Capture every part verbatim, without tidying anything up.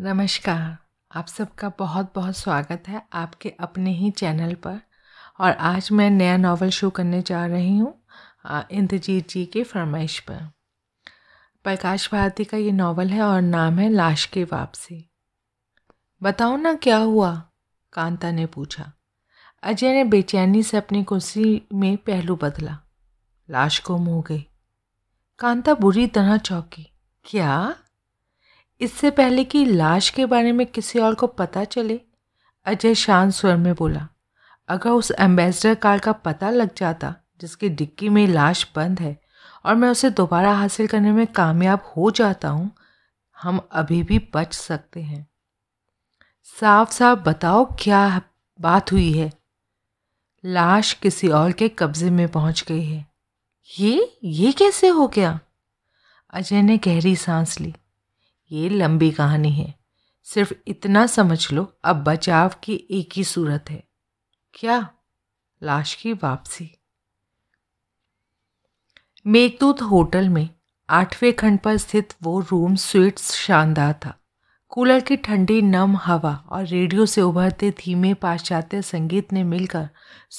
नमस्कार, आप सबका बहुत बहुत स्वागत है आपके अपने ही चैनल पर। और आज मैं नया नावल शो करने जा रही हूँ इंद्रजीत जी के फरमाइश पर। प्रकाश भारती का ये नावल है और नाम है लाश की वापसी। बताओ ना क्या हुआ, कांता ने पूछा। अजय ने बेचैनी से अपनी कुर्सी में पहलू बदला। लाश गुम हो गई। कांता बुरी तरह चौंकी। क्या? इससे पहले कि लाश के बारे में किसी और को पता चले, अजय शांत स्वर में बोला, अगर उस एम्बेसडर कार का पता लग जाता जिसकी डिक्की में लाश बंद है और मैं उसे दोबारा हासिल करने में कामयाब हो जाता हूँ, हम अभी भी बच सकते हैं। साफ साफ बताओ क्या बात हुई है। लाश किसी और के कब्जे में पहुँच गई है। ये ये कैसे हो गया? अजय ने गहरी सांस ली। ये लंबी कहानी है, सिर्फ इतना समझ लो अब बचाव की एक ही सूरत है। क्या? लाश की वापसी। मेघदूत होटल में आठवें खंड पर स्थित वो रूम स्वीट शानदार था। कूलर की ठंडी नम हवा और रेडियो से उभरते धीमे पाश्चात्य संगीत ने मिलकर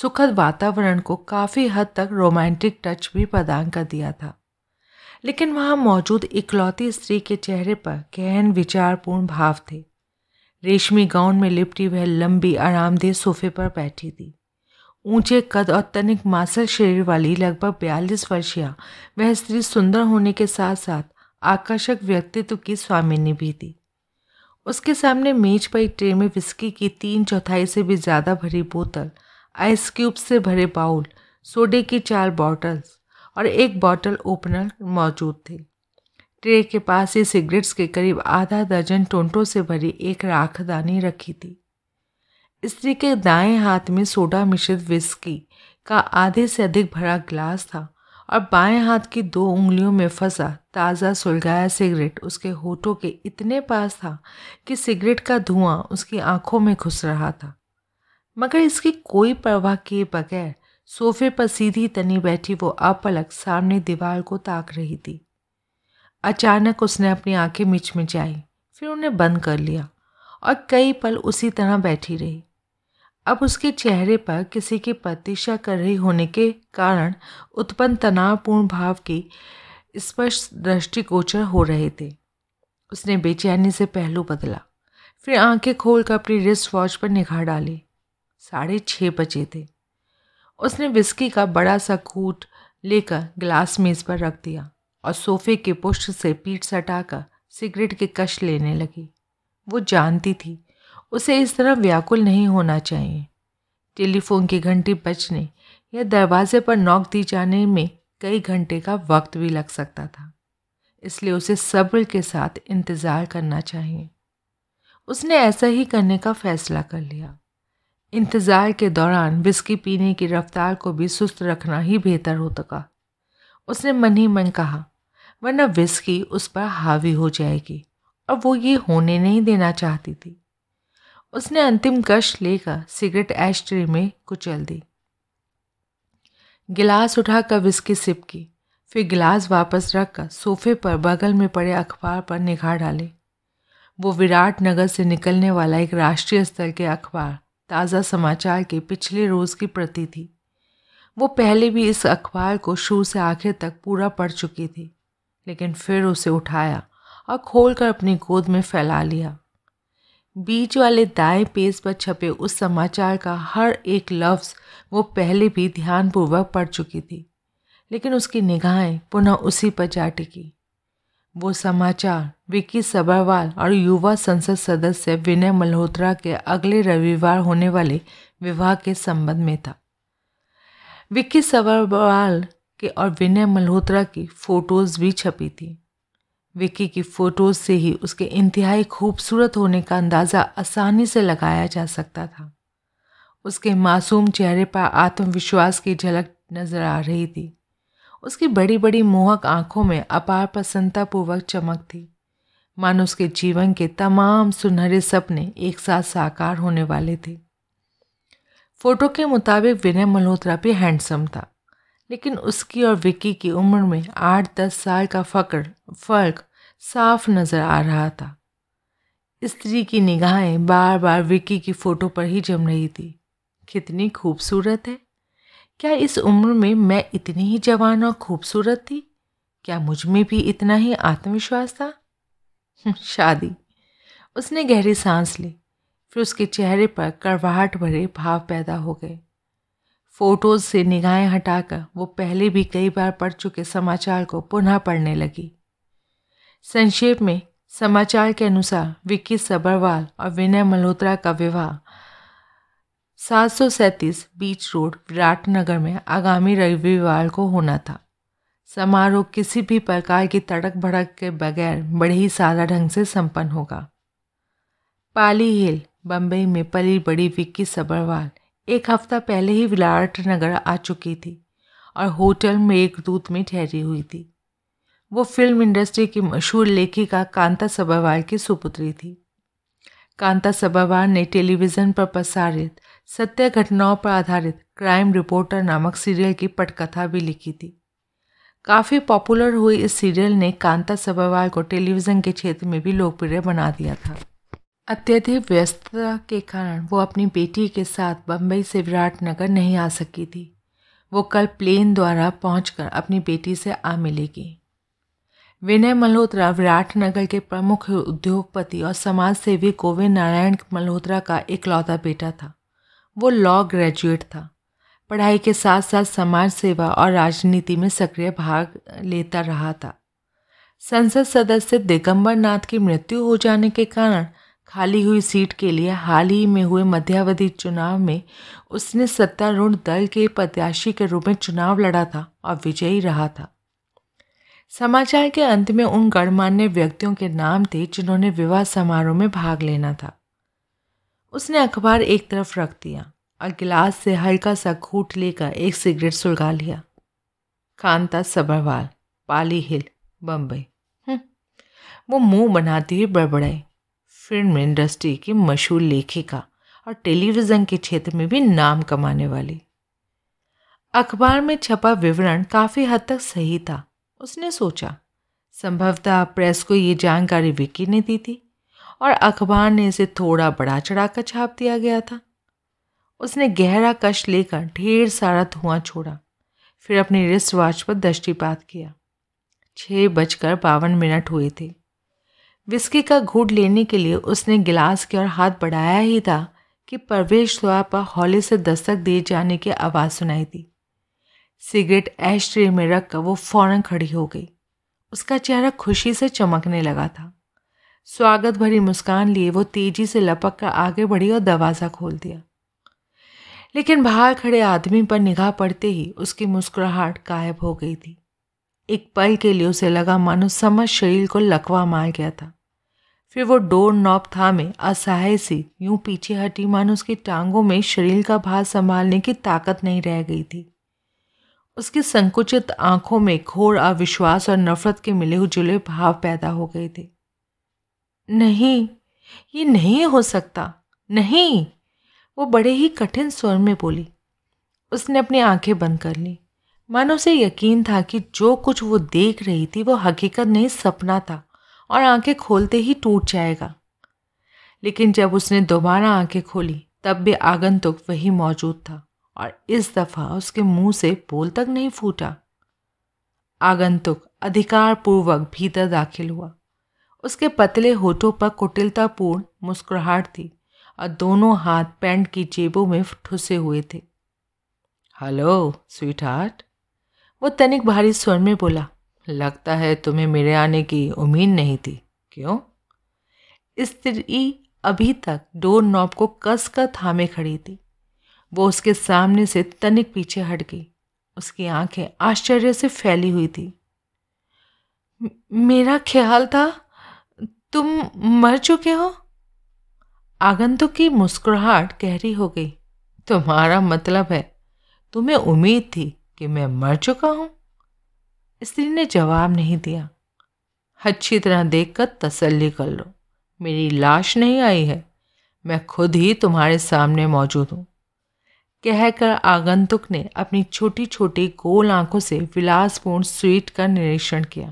सुखद वातावरण को काफ़ी हद तक रोमांटिक टच भी प्रदान कर दिया था। लेकिन वहाँ मौजूद इकलौती स्त्री के चेहरे पर गहन विचारपूर्ण भाव थे। रेशमी गाउन में लिपटी वह लंबी आरामदेह सोफे पर बैठी थी। ऊंचे कद और तनिक मांसल शरीर वाली लगभग बयालीस वर्षीय वह स्त्री सुंदर होने के साथ साथ आकर्षक व्यक्तित्व की स्वामिनी भी थी। उसके सामने मेज पर एक ट्रे में विस्की की तीन चौथाई से भी ज़्यादा भरी बोतल, आइस क्यूब से भरे बाउल, सोडे की चार बॉटल्स और एक बॉटल ओपनर मौजूद थे। ट्रे के पास ही सिगरेट्स के करीब आधा दर्जन टोंटों से भरी एक राखदानी रखी थी। स्त्री के दाएं हाथ में सोडा मिश्रित विस्की का आधे से अधिक भरा ग्लास था और बाएं हाथ की दो उंगलियों में फंसा ताज़ा सुलगाया सिगरेट उसके होठों के इतने पास था कि सिगरेट का धुआं उसकी आंखों में घुस रहा था। मगर इसकी कोई परवाह किए बगैर सोफे पर सीधी तनी बैठी वो अपलक सामने दीवार को ताक रही थी। अचानक उसने अपनी आंखें मिचमिचाई, फिर उन्हें बंद कर लिया और कई पल उसी तरह बैठी रही। अब उसके चेहरे पर किसी की प्रतीक्षा कर रही होने के कारण उत्पन्न तनावपूर्ण भाव की स्पष्ट दृष्टिगोचर हो रहे थे। उसने बेचैनी से पहलू बदला, फिर आंखें खोलकर अपनी रिस्ट वॉच पर निगाह डाली। साढ़े छः बजे थे। उसने विस्की का बड़ा सा घूंट लेकर ग्लास मेज पर रख दिया और सोफे के पृष्ठ से पीठ सटाकर सिगरेट की कश लेने लगी। वो जानती थी उसे इस तरह व्याकुल नहीं होना चाहिए। टेलीफोन की घंटी बजने या दरवाजे पर नॉक दी जाने में कई घंटे का वक्त भी लग सकता था, इसलिए उसे सब्र के साथ इंतज़ार करना चाहिए। उसने ऐसा ही करने का फैसला कर लिया। इंतज़ार के दौरान विस्की पीने की रफ्तार को भी सुस्त रखना ही बेहतर होता था, उसने मन ही मन कहा, वरना विस्की उस पर हावी हो जाएगी और वो ये होने नहीं देना चाहती थी। उसने अंतिम कश लेकर सिगरेट ऐश ट्रे में कुचल दी, गिलास उठाकर विस्की सिप की, फिर गिलास वापस रखकर सोफे पर बगल में पड़े अखबार पर निगाह डाली। वो विराट नगर से निकलने वाला एक राष्ट्रीय स्तर के अखबार ताज़ा समाचार के पिछले रोज़ की प्रति थी। वो पहले भी इस अखबार को शुरू से आखिर तक पूरा पढ़ चुकी थी, लेकिन फिर उसे उठाया और खोलकर अपनी गोद में फैला लिया। बीच वाले दाएं पेज पर छपे उस समाचार का हर एक लफ्ज़ वो पहले भी ध्यानपूर्वक पढ़ चुकी थी, लेकिन उसकी निगाहें पुनः उसी पर जा टिकी। वो समाचार विक्की सबरवाल और युवा संसद सदस्य विनय मल्होत्रा के अगले रविवार होने वाले विवाह के संबंध में था। विक्की सबरवाल के और विनय मल्होत्रा की फ़ोटोज़ भी छपी थी। विक्की की फ़ोटोज़ से ही उसके इंतहाई खूबसूरत होने का अंदाज़ा आसानी से लगाया जा सकता था। उसके मासूम चेहरे पर आत्मविश्वास की झलक नज़र आ रही थी। उसकी बड़ी बड़ी मोहक आंखों में अपार प्रसन्नतापूर्वक चमक थी, मानो उसके जीवन के तमाम सुनहरे सपने एक साथ साकार होने वाले थे। फोटो के मुताबिक विनय मल्होत्रा भी हैंडसम था, लेकिन उसकी और विक्की की उम्र में आठ दस साल का फर्क साफ नज़र आ रहा था। स्त्री की निगाहें बार बार विक्की की फ़ोटो पर ही जम रही थी। कितनी खूबसूरत है। क्या इस उम्र में मैं इतनी ही जवान और खूबसूरत थी? क्या मुझ में भी इतना ही आत्मविश्वास था? शादी। उसने गहरी सांस ली, फिर उसके चेहरे पर कड़वाहट भरे भाव पैदा हो गए। फोटोज से निगाहें हटाकर वो पहले भी कई बार पढ़ चुके समाचार को पुनः पढ़ने लगी। संक्षेप में समाचार के अनुसार विक्की सबरवाल और विनय मल्होत्रा का विवाह सात सौ सैंतीस बीच रोड विराट नगर में आगामी रविवार को होना था। समारोह किसी भी प्रकार की तड़क भड़क के बगैर बड़े ही सादा ढंग से संपन्न होगा। पाली हिल बम्बई में पली बड़ी विक्की सबरवाल एक हफ्ता पहले ही विराट नगर आ चुकी थी और होटल मेघदूत में ठहरी हुई थी। वो फिल्म इंडस्ट्री की मशहूर लेखिका कांता सबरवाल की सुपुत्री थी। कांता सबरवाल ने टेलीविज़न पर प्रसारित सत्य घटनाओं पर आधारित क्राइम रिपोर्टर नामक सीरियल की पटकथा भी लिखी थी। काफ़ी पॉपुलर हुई इस सीरियल ने कांता सबरवाल को टेलीविज़न के क्षेत्र में भी लोकप्रिय बना दिया था। अत्यधिक व्यस्तता के कारण वो अपनी बेटी के साथ बम्बई से विराट नगर नहीं आ सकी थी। वो कल प्लेन द्वारा पहुंचकर अपनी बेटी से आ मिलेगी। विनय मल्होत्रा विराट नगर के प्रमुख उद्योगपति और समाज सेवी गोविंद नारायण मल्होत्रा का इकलौता बेटा था। वो लॉ ग्रेजुएट था। पढ़ाई के साथ साथ समाज सेवा और राजनीति में सक्रिय भाग लेता रहा था। संसद सदस्य दिगंबर नाथ की मृत्यु हो जाने के कारण खाली हुई सीट के लिए हाल ही में हुए मध्यावधि चुनाव में उसने सत्तारूढ़ दल के प्रत्याशी के रूप में चुनाव लड़ा था और विजयी रहा था। समाचार के अंत में उन गणमान्य व्यक्तियों के नाम थे जिन्होंने विवाह समारोह में भाग लेना था। उसने अखबार एक तरफ रख दिया और गिलास से हल्का सा घूंट लेकर एक सिगरेट सुलगा लिया। कांता सबरवाल, पाली हिल, बम्बई। वो मुंह बनाती हुई बड़बड़ाई। फिल्म इंडस्ट्री की मशहूर लेखिका और टेलीविज़न के क्षेत्र में भी नाम कमाने वाली। अखबार में छपा विवरण काफ़ी हद तक सही था, उसने सोचा। संभवतः प्रेस को ये जानकारी विक्की ने दी थी और अखबार ने इसे थोड़ा बड़ा चढ़ाकर छाप दिया गया था। उसने गहरा कश लेकर ढेर सारा धुआं छोड़ा, फिर अपने रिस्ट वॉच पर दृष्टिपात किया। छः बजकर बावन मिनट हुए थे। विस्की का घूंट लेने के लिए उसने गिलास की ओर हाथ बढ़ाया ही था कि प्रवेश द्वार पर हौले से दस्तक दिए जाने की आवाज़ सुनाई दी। सिगरेट ऐश ट्रे में रखकर वो फौरन खड़ी हो गई। उसका चेहरा खुशी से चमकने लगा था। स्वागत भरी मुस्कान लिए वो तेजी से लपक कर आगे बढ़ी और दरवाज़ा खोल दिया, लेकिन बाहर खड़े आदमी पर निगाह पड़ते ही उसकी मुस्कुराहट गायब हो गई थी। एक पल के लिए उसे लगा मानो समस्त शरीर को लकवा मार गया था। फिर वो डोर नॉब थामे असहाय सी यूं पीछे हटी मानो उसकी टांगों में शरीर का भार संभालने की ताकत नहीं रह गई थी। उसकी संकुचित आंखों में घोर अविश्वास और नफरत के मिले जुले भाव पैदा हो गए थे। नहीं, ये नहीं हो सकता, नहीं, वो बड़े ही कठिन स्वर में बोली। उसने अपनी आंखें बंद कर ली। मानो उसे यकीन था कि जो कुछ वो देख रही थी वो हकीकत नहीं सपना था और आंखें खोलते ही टूट जाएगा। लेकिन जब उसने दोबारा आंखें खोली तब भी आगंतुक वही मौजूद था और इस दफ़ा उसके मुंह से बोल तक नहीं फूटा। आगंतुक अधिकारपूर्वक भीतर दाखिल हुआ। उसके पतले होठों पर कुटिलतापूर्ण मुस्कुराहट थी और दोनों हाथ पैंट की जेबों में ठुसे हुए थे। हेलो स्वीटहार्ट, वो तनिक भारी स्वर में बोला। लगता है तुम्हें मेरे आने की उम्मीद नहीं थी, क्यों? स्त्री अभी तक डोर नॉब को कसकर थामे खड़ी थी। वो उसके सामने से तनिक पीछे हट गई। उसकी आंखें आश्चर्य से फैली हुई थी। म- मेरा ख्याल था तुम मर चुके हो। आगंतुक की मुस्कुराहट गहरी हो गई। तुम्हारा मतलब है तुम्हें उम्मीद थी कि मैं मर चुका हूँ? स्त्री ने जवाब नहीं दिया। अच्छी तरह देखकर तसल्ली कर लो, मेरी लाश नहीं आई है, मैं खुद ही तुम्हारे सामने मौजूद हूँ, कहकर आगंतुक ने अपनी छोटी छोटी गोल आंखों से विलासपूर्ण स्वीट का निरीक्षण किया।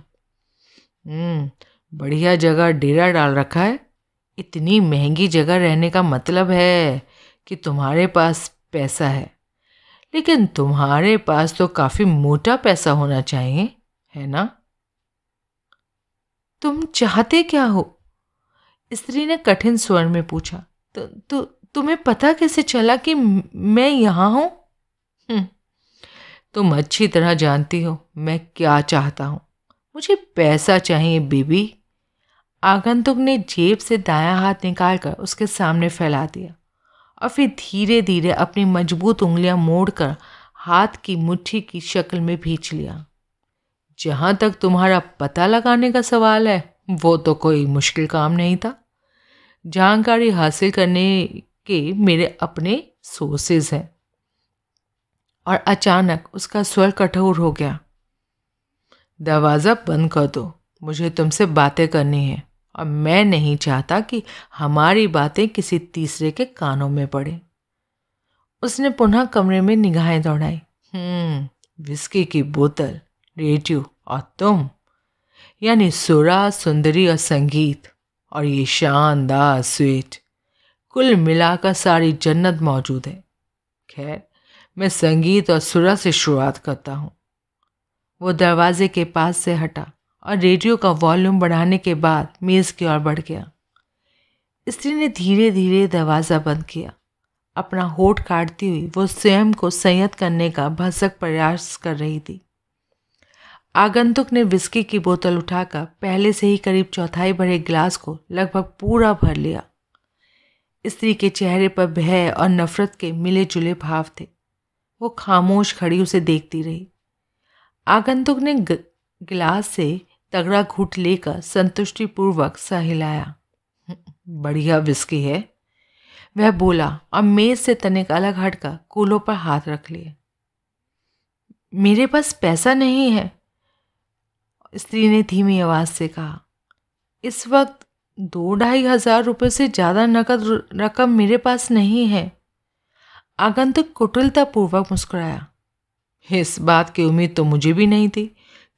हम्म, बढ़िया जगह डेरा डाल रखा है, इतनी महंगी जगह रहने का मतलब है कि तुम्हारे पास पैसा है, लेकिन तुम्हारे पास तो काफ़ी मोटा पैसा होना चाहिए, है ना? तुम चाहते क्या हो? स्त्री ने कठिन स्वर में पूछा। तो, तो तुम्हें पता कैसे चला कि मैं यहाँ हूँ? तुम अच्छी तरह जानती हो मैं क्या चाहता हूँ। मुझे पैसा चाहिए बीबी। आगंतुक ने जेब से दायां हाथ निकालकर उसके सामने फैला दिया और फिर धीरे धीरे अपनी मजबूत उंगलियां मोड़कर हाथ की मुट्ठी की शक्ल में भींच लिया। जहाँ तक तुम्हारा पता लगाने का सवाल है, वो तो कोई मुश्किल काम नहीं था। जानकारी हासिल करने के मेरे अपने सोर्सेज हैं। और अचानक उसका स्वर कठोर हो गया। दरवाज़ा बंद कर दो, मुझे तुमसे बातें करनी है और मैं नहीं चाहता कि हमारी बातें किसी तीसरे के कानों में पड़े। उसने पुनः कमरे में निगाहें दौड़ाई। हम्म, विस्की की बोतल, रेडियो और तुम, यानी सुरा, सुंदरी और संगीत और ये शानदार स्वीट, कुल मिलाकर सारी जन्नत मौजूद है। खैर, मैं संगीत और सुरा से शुरुआत करता हूँ। वो दरवाजे के पास से हटा और रेडियो का वॉल्यूम बढ़ाने के बाद मेज़ की ओर बढ़ गया। स्त्री ने धीरे धीरे दरवाज़ा बंद किया। अपना होठ काटती हुई वो स्वयं को संयत करने का भसक प्रयास कर रही थी। आगंतुक ने विस्की की बोतल उठाकर पहले से ही करीब चौथाई भरे गिलास को लगभग पूरा भर लिया। स्त्री के चेहरे पर भय और नफरत के मिले जुले भाव थे। वो खामोश खड़ी उसे देखती रही। आगंतुक ने ग, गिलास से तगड़ा घूंट लेकर संतुष्टिपूर्वक सा हिलाया। बढ़िया विस्की है, वह बोला और मेज से तनिक अलग हटकर कूलों पर हाथ रख लिए। मेरे पास पैसा नहीं है, स्त्री ने धीमी आवाज़ से कहा। इस वक्त दो ढाई हज़ार रुपये से ज़्यादा नकद रकम मेरे पास नहीं है। आगंतुक कुटिलतापूर्वक मुस्कुराया। इस बात की उम्मीद तो मुझे भी नहीं थी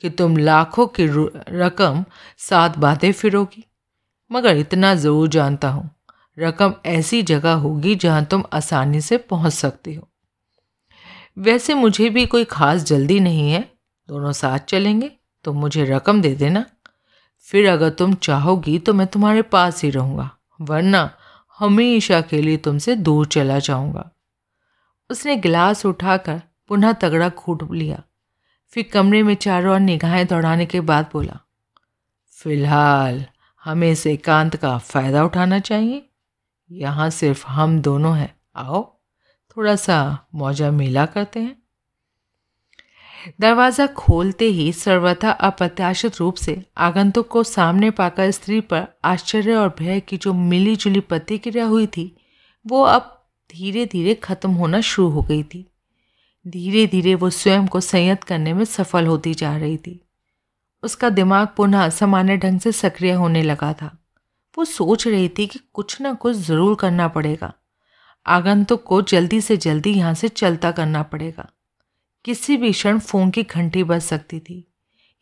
कि तुम लाखों की रकम साथ बातें फिरोगी, मगर इतना ज़रूर जानता हूँ, रकम ऐसी जगह होगी जहाँ तुम आसानी से पहुँच सकती हो। वैसे मुझे भी कोई ख़ास जल्दी नहीं है, दोनों साथ चलेंगे तो मुझे रकम दे देना। फिर अगर तुम चाहोगी तो मैं तुम्हारे पास ही रहूँगा, वरना हमेशा के लिए तुमसे दूर चला जाऊँगा। उसने गिलास उठाकर पुनः तगड़ा घूंट लिया, फिर कमरे में चारों ओर निगाहें दौड़ाने के बाद बोला, फिलहाल हमें इस एकांत का फ़ायदा उठाना चाहिए। यहाँ सिर्फ हम दोनों हैं, आओ थोड़ा सा मौजा मेला करते हैं। दरवाज़ा खोलते ही सर्वथा अप्रत्याशित रूप से आगंतुक को सामने पाकर स्त्री पर आश्चर्य और भय की जो मिली जुली प्रतिक्रिया हुई थी, वो अब धीरे धीरे ख़त्म होना शुरू हो गई थी। धीरे धीरे वो स्वयं को संयत करने में सफल होती जा रही थी। उसका दिमाग पुनः सामान्य ढंग से सक्रिय होने लगा था। वो सोच रही थी कि कुछ ना कुछ ज़रूर करना पड़ेगा। आगंतुक को जल्दी से जल्दी यहाँ से चलता करना पड़ेगा। किसी भी क्षण फ़ोन की घंटी बज सकती थी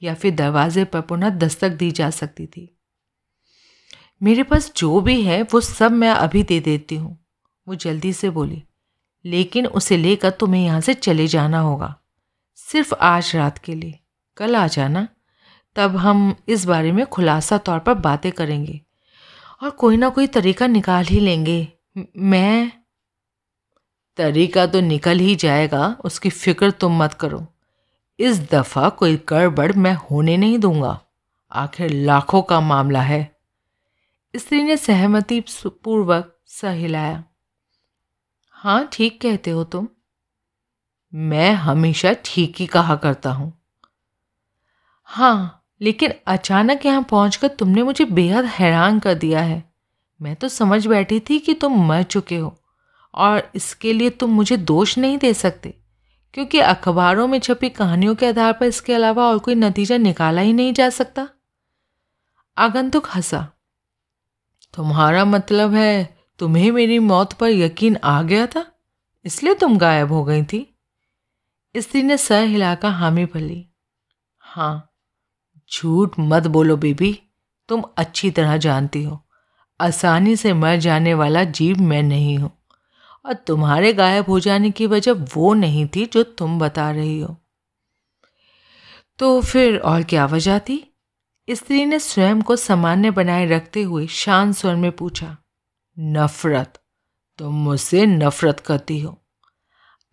या फिर दरवाजे पर पुनः दस्तक दी जा सकती थी। मेरे पास जो भी है वो सब मैं अभी दे देती हूँ, वो जल्दी से बोली, लेकिन उसे लेकर तुम्हें यहाँ से चले जाना होगा, सिर्फ आज रात के लिए। कल आ जाना, तब हम इस बारे में खुलासा तौर पर बातें करेंगे और कोई ना कोई तरीका निकाल ही लेंगे। मैं तरीका तो निकल ही जाएगा, उसकी फ़िक्र तुम मत करो। इस दफ़ा कोई गड़बड़ मैं होने नहीं दूंगा, आखिर लाखों का मामला है। स्त्री ने सहमति पूर्वक सा हिलाया। हाँ, ठीक कहते हो तुम, मैं हमेशा ठीक ही कहा करता हूँ। हाँ, लेकिन अचानक यहाँ पहुँचकर तुमने मुझे बेहद हैरान कर दिया है। मैं तो समझ बैठी थी कि तुम मर चुके हो और इसके लिए तुम मुझे दोष नहीं दे सकते, क्योंकि अखबारों में छपी कहानियों के आधार पर इसके अलावा और कोई नतीजा निकाला ही नहीं जा सकता। आगंतुक हंसा। तुम्हारा मतलब है तुम्हें मेरी मौत पर यकीन आ गया था, इसलिए तुम गायब हो गई थी? स्त्री ने सर हिलाकर हामी भली। हाँ, झूठ मत बोलो बेबी, तुम अच्छी तरह जानती हो आसानी से मर जाने वाला जीव मैं नहीं हूँ, और तुम्हारे गायब हो जाने की वजह वो नहीं थी जो तुम बता रही हो। तो फिर और क्या वजह थी? स्त्री ने स्वयं को सामान्य बनाए रखते हुए शांत स्वर में पूछा। नफरत। तुम मुझसे नफरत करती हो,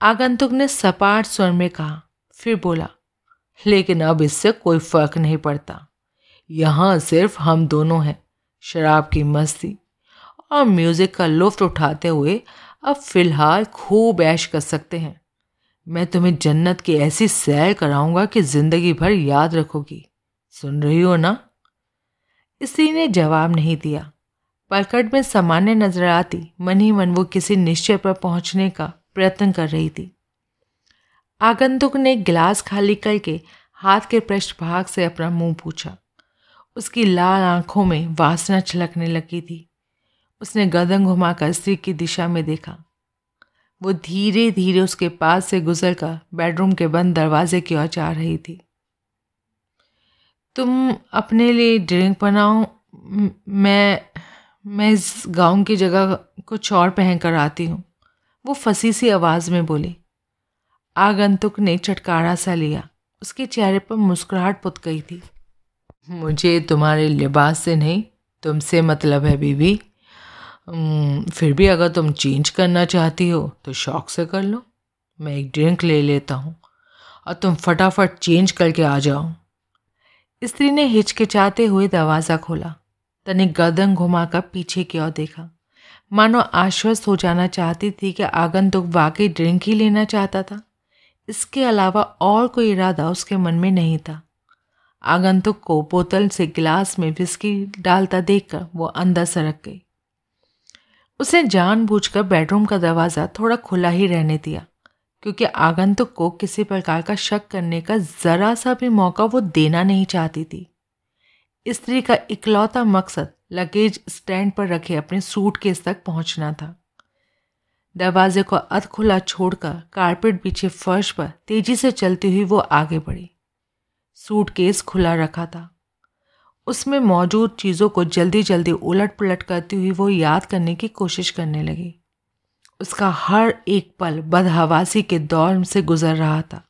आगंतुक ने सपाट स्वर में कहा। फिर बोला, लेकिन अब इससे कोई फर्क नहीं पड़ता। यहाँ सिर्फ हम दोनों हैं, शराब की मस्ती और म्यूज़िक का लुफ्त उठाते हुए अब फ़िलहाल खूब ऐश कर सकते हैं। मैं तुम्हें जन्नत की ऐसी सैर कराऊंगा कि ज़िंदगी भर याद रखोगी। सुन रही हो ना? स्त्री ने जवाब नहीं दिया। परकट में सामान्य नजर आती, मन ही मन वो किसी निश्चय पर पहुंचने का प्रयत्न कर रही थी। आगंतुक ने गिलास खाली करके हाथ के पृष्ठभाग से अपना मुंह पूछा। उसकी लाल आंखों में वासना छलकने लगी थी। उसने गर्दन घुमाकर स्त्री की दिशा में देखा। वो धीरे धीरे उसके पास से गुजरकर बेडरूम के बंद दरवाजे की ओर जा रही थी। तुम अपने लिए ड्रिंक बनाओ, मैं मैं इस गाउन की जगह कुछ और पहन कर आती हूँ, वो फंसी सी आवाज़ में बोली। आगंतुक ने चटकारा सा लिया। उसके चेहरे पर मुस्कुराहट पुत गई थी। मुझे तुम्हारे लिबास से नहीं, तुमसे मतलब है बीबी। फिर भी अगर तुम चेंज करना चाहती हो तो शौक से कर लो। मैं एक ड्रिंक ले लेता हूँ और तुम फटाफट चेंज करके आ जाओ। स्त्री ने हिचकिचाते हुए दरवाज़ा खोला। तनिक गर्दन घुमाकर पीछे की ओर देखा, मानो आश्वस्त हो जाना चाहती थी कि आगंतुक वाकई ड्रिंक ही लेना चाहता था। इसके अलावा और कोई इरादा उसके मन में नहीं था। आगंतुक को बोतल से गिलास में विस्की डालता देखकर वो अंदर सरक गई। उसने जानबूझकर बेडरूम का दरवाज़ा थोड़ा खुला ही रहने दिया, क्योंकि आगंतुक को किसी प्रकार का शक करने का ज़रा सा भी मौका वो देना नहीं चाहती थी। स्त्री का इकलौता मकसद लगेज स्टैंड पर रखे अपने सूटकेस तक पहुंचना था। दरवाजे को अध खुला छोड़कर कारपेट पीछे फर्श पर तेजी से चलती हुई वो आगे बढ़ी। सूटकेस खुला रखा था। उसमें मौजूद चीज़ों को जल्दी जल्दी उलट पुलट करती हुई वो याद करने की कोशिश करने लगी। उसका हर एक पल बदहवासी के दौर से गुजर रहा था।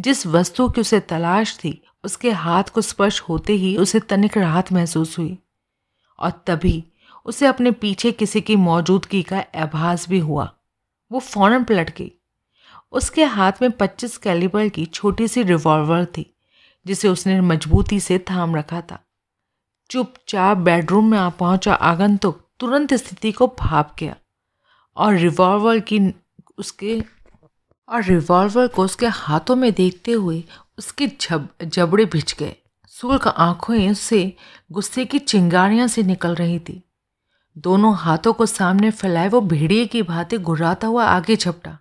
जिस वस्तु की उसे तलाश थी, उसके हाथ को स्पर्श होते ही उसे तनिक राहत महसूस हुई, और तभी उसे अपने पीछे किसी की मौजूदगी का आभास भी हुआ। वो फौरन पलट गई। उसके हाथ में पच्चीस कैलिबर की छोटी सी रिवॉल्वर थी, जिसे उसने मजबूती से थाम रखा था। चुपचाप बेडरूम में आ पहुंचा आगंतुक तुरंत स्थिति को भांप गया और रिवॉल्वर की उसके और रिवॉल्वर को उसके हाथों में देखते हुए उसके जब जबड़े भिज गए। सुल्क आंखों से गुस्से की चिंगारियां से निकल रही थी। दोनों हाथों को सामने फैलाए वो भेड़िए की भांति घुर्राता हुआ आगे झपटा।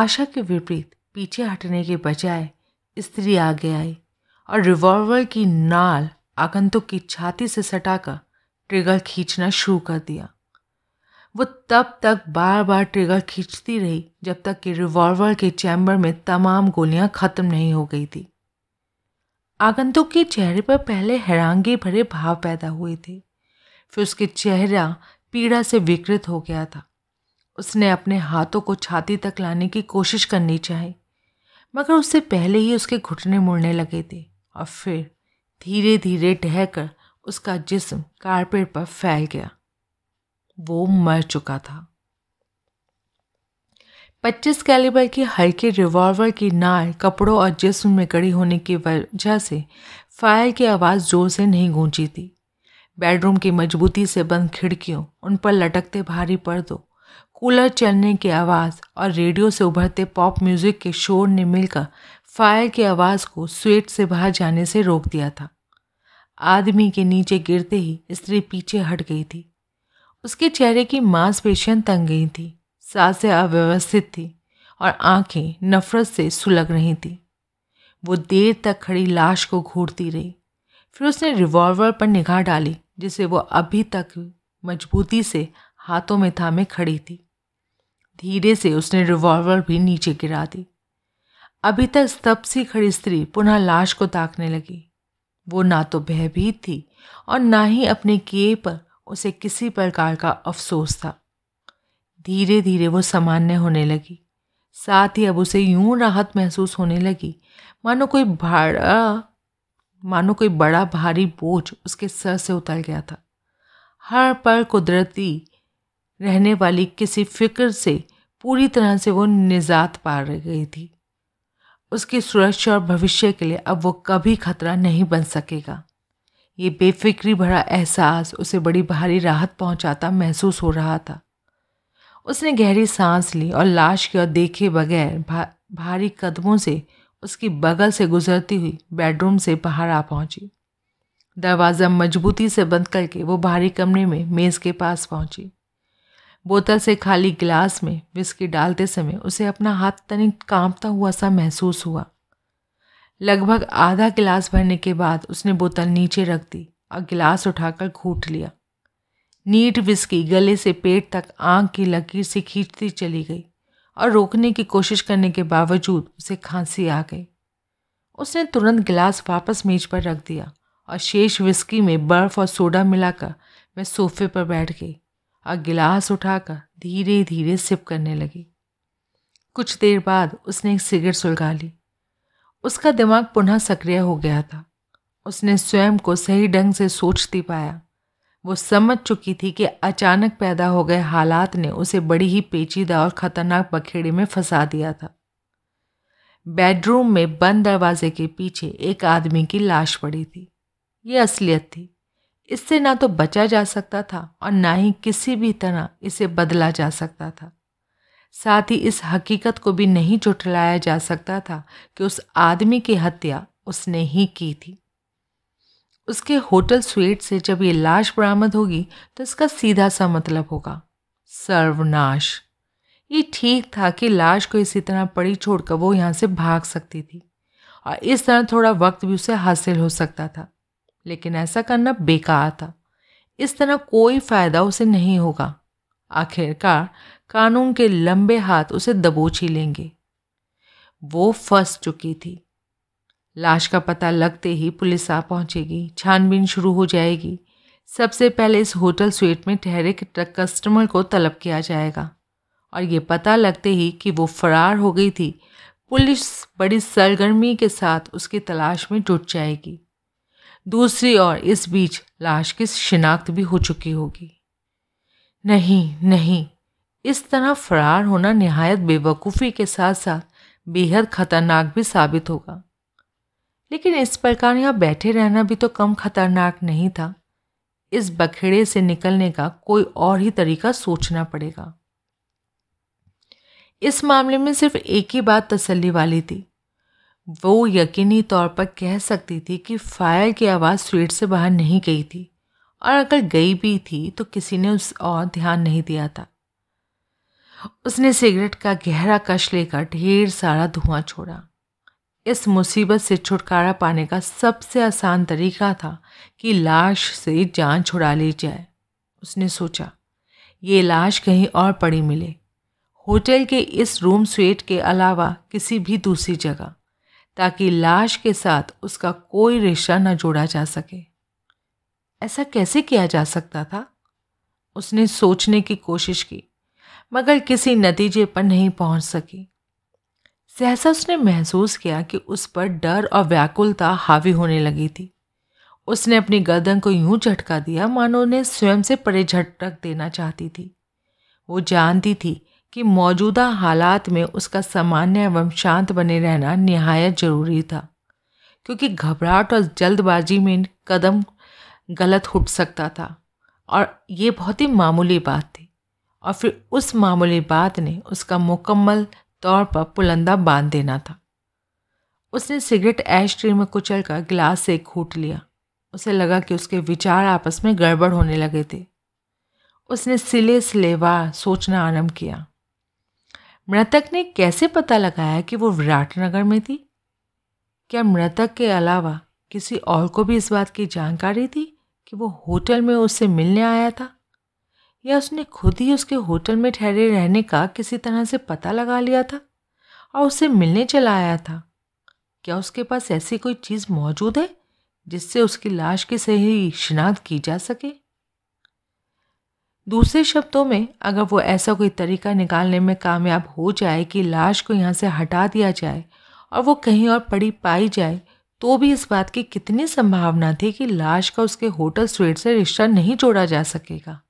आशा के विपरीत पीछे हटने के बजाय स्त्री आगे आई और रिवॉल्वर की नाल आगंतुक की छाती से सटाकर ट्रिगर खींचना शुरू कर दिया। वो तब तक बार बार ट्रिगर खींचती रही जब तक कि रिवॉल्वर के चैम्बर में तमाम गोलियां ख़त्म नहीं हो गई थी। आगंतुक के चेहरे पर पहले हैरानगी भरे भाव पैदा हुए थे, फिर उसके चेहरा पीड़ा से विकृत हो गया था। उसने अपने हाथों को छाती तक लाने की कोशिश करनी चाही, मगर उससे पहले ही उसके घुटने मुड़ने लगे थे और फिर धीरे धीरे ढहकर उसका जिस्म कारपेट पर फैल गया। वो मर चुका था। पच्चीस कैलिबर की हल्की रिवॉल्वर की नाल कपड़ों और जिस्म में कड़ी होने की वजह से फायर की आवाज़ जोर से नहीं गूंजी थी। बेडरूम की मजबूती से बंद खिड़कियों, उन पर लटकते भारी पर्दों, कूलर चलने की आवाज़ और रेडियो से उभरते पॉप म्यूज़िक के शोर ने मिलकर फायर की आवाज़ को स्वेट से बाहर जाने से रोक दिया था। आदमी के नीचे गिरते ही स्त्री पीछे हट गई थी। उसके चेहरे की मांसपेशियां तंग गई थी, सांसें अव्यवस्थित थी और आंखें नफरत से सुलग रही थी। वो देर तक खड़ी लाश को घूरती रही। फिर उसने रिवॉल्वर पर निगाह डाली, जिसे वो अभी तक मजबूती से हाथों में थामे खड़ी थी। धीरे से उसने रिवॉल्वर भी नीचे गिरा दी। अभी तक स्तब्ध सी खड़ी स्त्री पुनः लाश को ताकने लगी। वो ना तो भयभीत थी और ना ही अपने किए पर उसे किसी प्रकार का अफसोस था। धीरे धीरे वो सामान्य होने लगी, साथ ही अब उसे यूं राहत महसूस होने लगी मानो कोई भाड़ा मानो कोई बड़ा भारी बोझ उसके सर से उतर गया था। हर पल कुदरती रहने वाली किसी फिक्र से पूरी तरह से वो निजात पा गई थी। उसकी सुरक्षा और भविष्य के लिए अब वो कभी खतरा नहीं बन सकेगा। ये बेफिक्री भरा एहसास उसे बड़ी भारी राहत पहुंचाता महसूस हो रहा था। उसने गहरी सांस ली और लाश की ओर देखे बगैर भा, भारी कदमों से उसकी बगल से गुजरती हुई बेडरूम से बाहर आ पहुंची। दरवाज़ा मजबूती से बंद करके वो भारी कमरे में मेज़ के पास पहुंची। बोतल से खाली गिलास में विस्की डालते समय उसे अपना हाथ तनिक कांपता हुआ सा महसूस हुआ। लगभग आधा गिलास भरने के बाद उसने बोतल नीचे रख दी और गिलास उठाकर घूंट लिया। नीट विस्की गले से पेट तक आंख की लकीर से खींचती चली गई और रोकने की कोशिश करने के बावजूद उसे खांसी आ गई। उसने तुरंत गिलास वापस मेज पर रख दिया और शेष विस्की में बर्फ़ और सोडा मिलाकर मैं सोफे पर बैठ गई और गिलास उठाकर धीरे धीरे सिप करने लगी। कुछ देर बाद उसने एक सिगरेट सुलगा ली। उसका दिमाग पुनः सक्रिय हो गया था। उसने स्वयं को सही ढंग से सोचती पाया। वो समझ चुकी थी कि अचानक पैदा हो गए हालात ने उसे बड़ी ही पेचीदा और ख़तरनाक बखेड़े में फंसा दिया था। बेडरूम में बंद दरवाजे के पीछे एक आदमी की लाश पड़ी थी। ये असलियत थी। इससे ना तो बचा जा सकता था और ना ही किसी भी तरह इसे बदला जा सकता था। साथ ही इस हकीकत को भी नहीं चुटलाया जा सकता था कि उस आदमी की हत्या उसने ही की थी। उसके होटल स्वीट से जब ये लाश बरामद होगी तो इसका सीधा सा मतलब होगा सर्वनाश। ये ठीक था कि लाश को इसी तरह पड़ी छोड़कर वो यहाँ से भाग सकती थी और इस तरह थोड़ा वक्त भी उसे हासिल हो सकता था, लेकिन ऐसा करना बेकार था। इस तरह कोई फ़ायदा उसे नहीं होगा। आखिरकार कानून के लंबे हाथ उसे दबोच ही लेंगे। वो फंस चुकी थी। लाश का पता लगते ही पुलिस आ पहुंचेगी, छानबीन शुरू हो जाएगी। सबसे पहले इस होटल स्वीट में ठहरे कस्टमर को तलब किया जाएगा और ये पता लगते ही कि वो फरार हो गई थी, पुलिस बड़ी सरगर्मी के साथ उसकी तलाश में जुट जाएगी। दूसरी ओर इस बीच लाश की शिनाख्त भी हो चुकी होगी। नहीं नहीं, इस तरह फरार होना निहायत बेवकूफ़ी के साथ साथ बेहद खतरनाक भी साबित होगा। लेकिन इस प्रकार यहाँ बैठे रहना भी तो कम खतरनाक नहीं था। इस बखेड़े से निकलने का कोई और ही तरीका सोचना पड़ेगा। इस मामले में सिर्फ एक ही बात तसल्ली वाली थी। वो यकीनी तौर पर कह सकती थी कि फायर की आवाज़ स्वीट से बाहर नहीं गई थी और अगर गई भी थी तो किसी ने उस और ध्यान नहीं दिया था। उसने सिगरेट का गहरा कश लेकर ढेर सारा धुआं छोड़ा। इस मुसीबत से छुटकारा पाने का सबसे आसान तरीका था कि लाश से जान छुड़ा ली जाए। उसने सोचा ये लाश कहीं और पड़ी मिले, होटल के इस रूम स्वीट के अलावा किसी भी दूसरी जगह, ताकि लाश के साथ उसका कोई रिश्ता न जोड़ा जा सके। ऐसा कैसे किया जा सकता था? उसने सोचने की कोशिश की मगर किसी नतीजे पर नहीं पहुंच सकी। सहसा उसने महसूस किया कि उस पर डर और व्याकुलता हावी होने लगी थी। उसने अपनी गर्दन को यूं झटका दिया मानो उन्हें स्वयं से परे झटक देना चाहती थी। वो जानती थी कि मौजूदा हालात में उसका सामान्य एवं शांत बने रहना निहायत ज़रूरी था, क्योंकि घबराहट और जल्दबाजी में कदम गलत उठ सकता था और ये बहुत ही मामूली बात थी। और फिर उस मामूली बात ने उसका मुकम्मल तौर पर पुलंदा बांध देना था। उसने सिगरेट ऐश ट्रे में कुचल कर गिलास से घूंट लिया। उसे लगा कि उसके विचार आपस में गड़बड़ होने लगे थे। उसने सिले सिलेवार सोचना आरम्भ किया। मृतक ने कैसे पता लगाया कि वो विराट नगर में थी? क्या मृतक के अलावा किसी और को भी इस बात की जानकारी थी कि वो होटल में उससे मिलने आया था, या उसने खुद ही उसके होटल में ठहरे रहने का किसी तरह से पता लगा लिया था और उससे मिलने चला आया था? क्या उसके पास ऐसी कोई चीज़ मौजूद है जिससे उसकी लाश की सही शिनाख्त की जा सके? दूसरे शब्दों में, अगर वो ऐसा कोई तरीका निकालने में कामयाब हो जाए कि लाश को यहाँ से हटा दिया जाए और वो कहीं और पड़ी पाई जाए, तो भी इस बात की कितनी संभावना थी कि लाश का उसके होटल स्ट्रीट से रिश्ता नहीं जोड़ा जा सकेगा।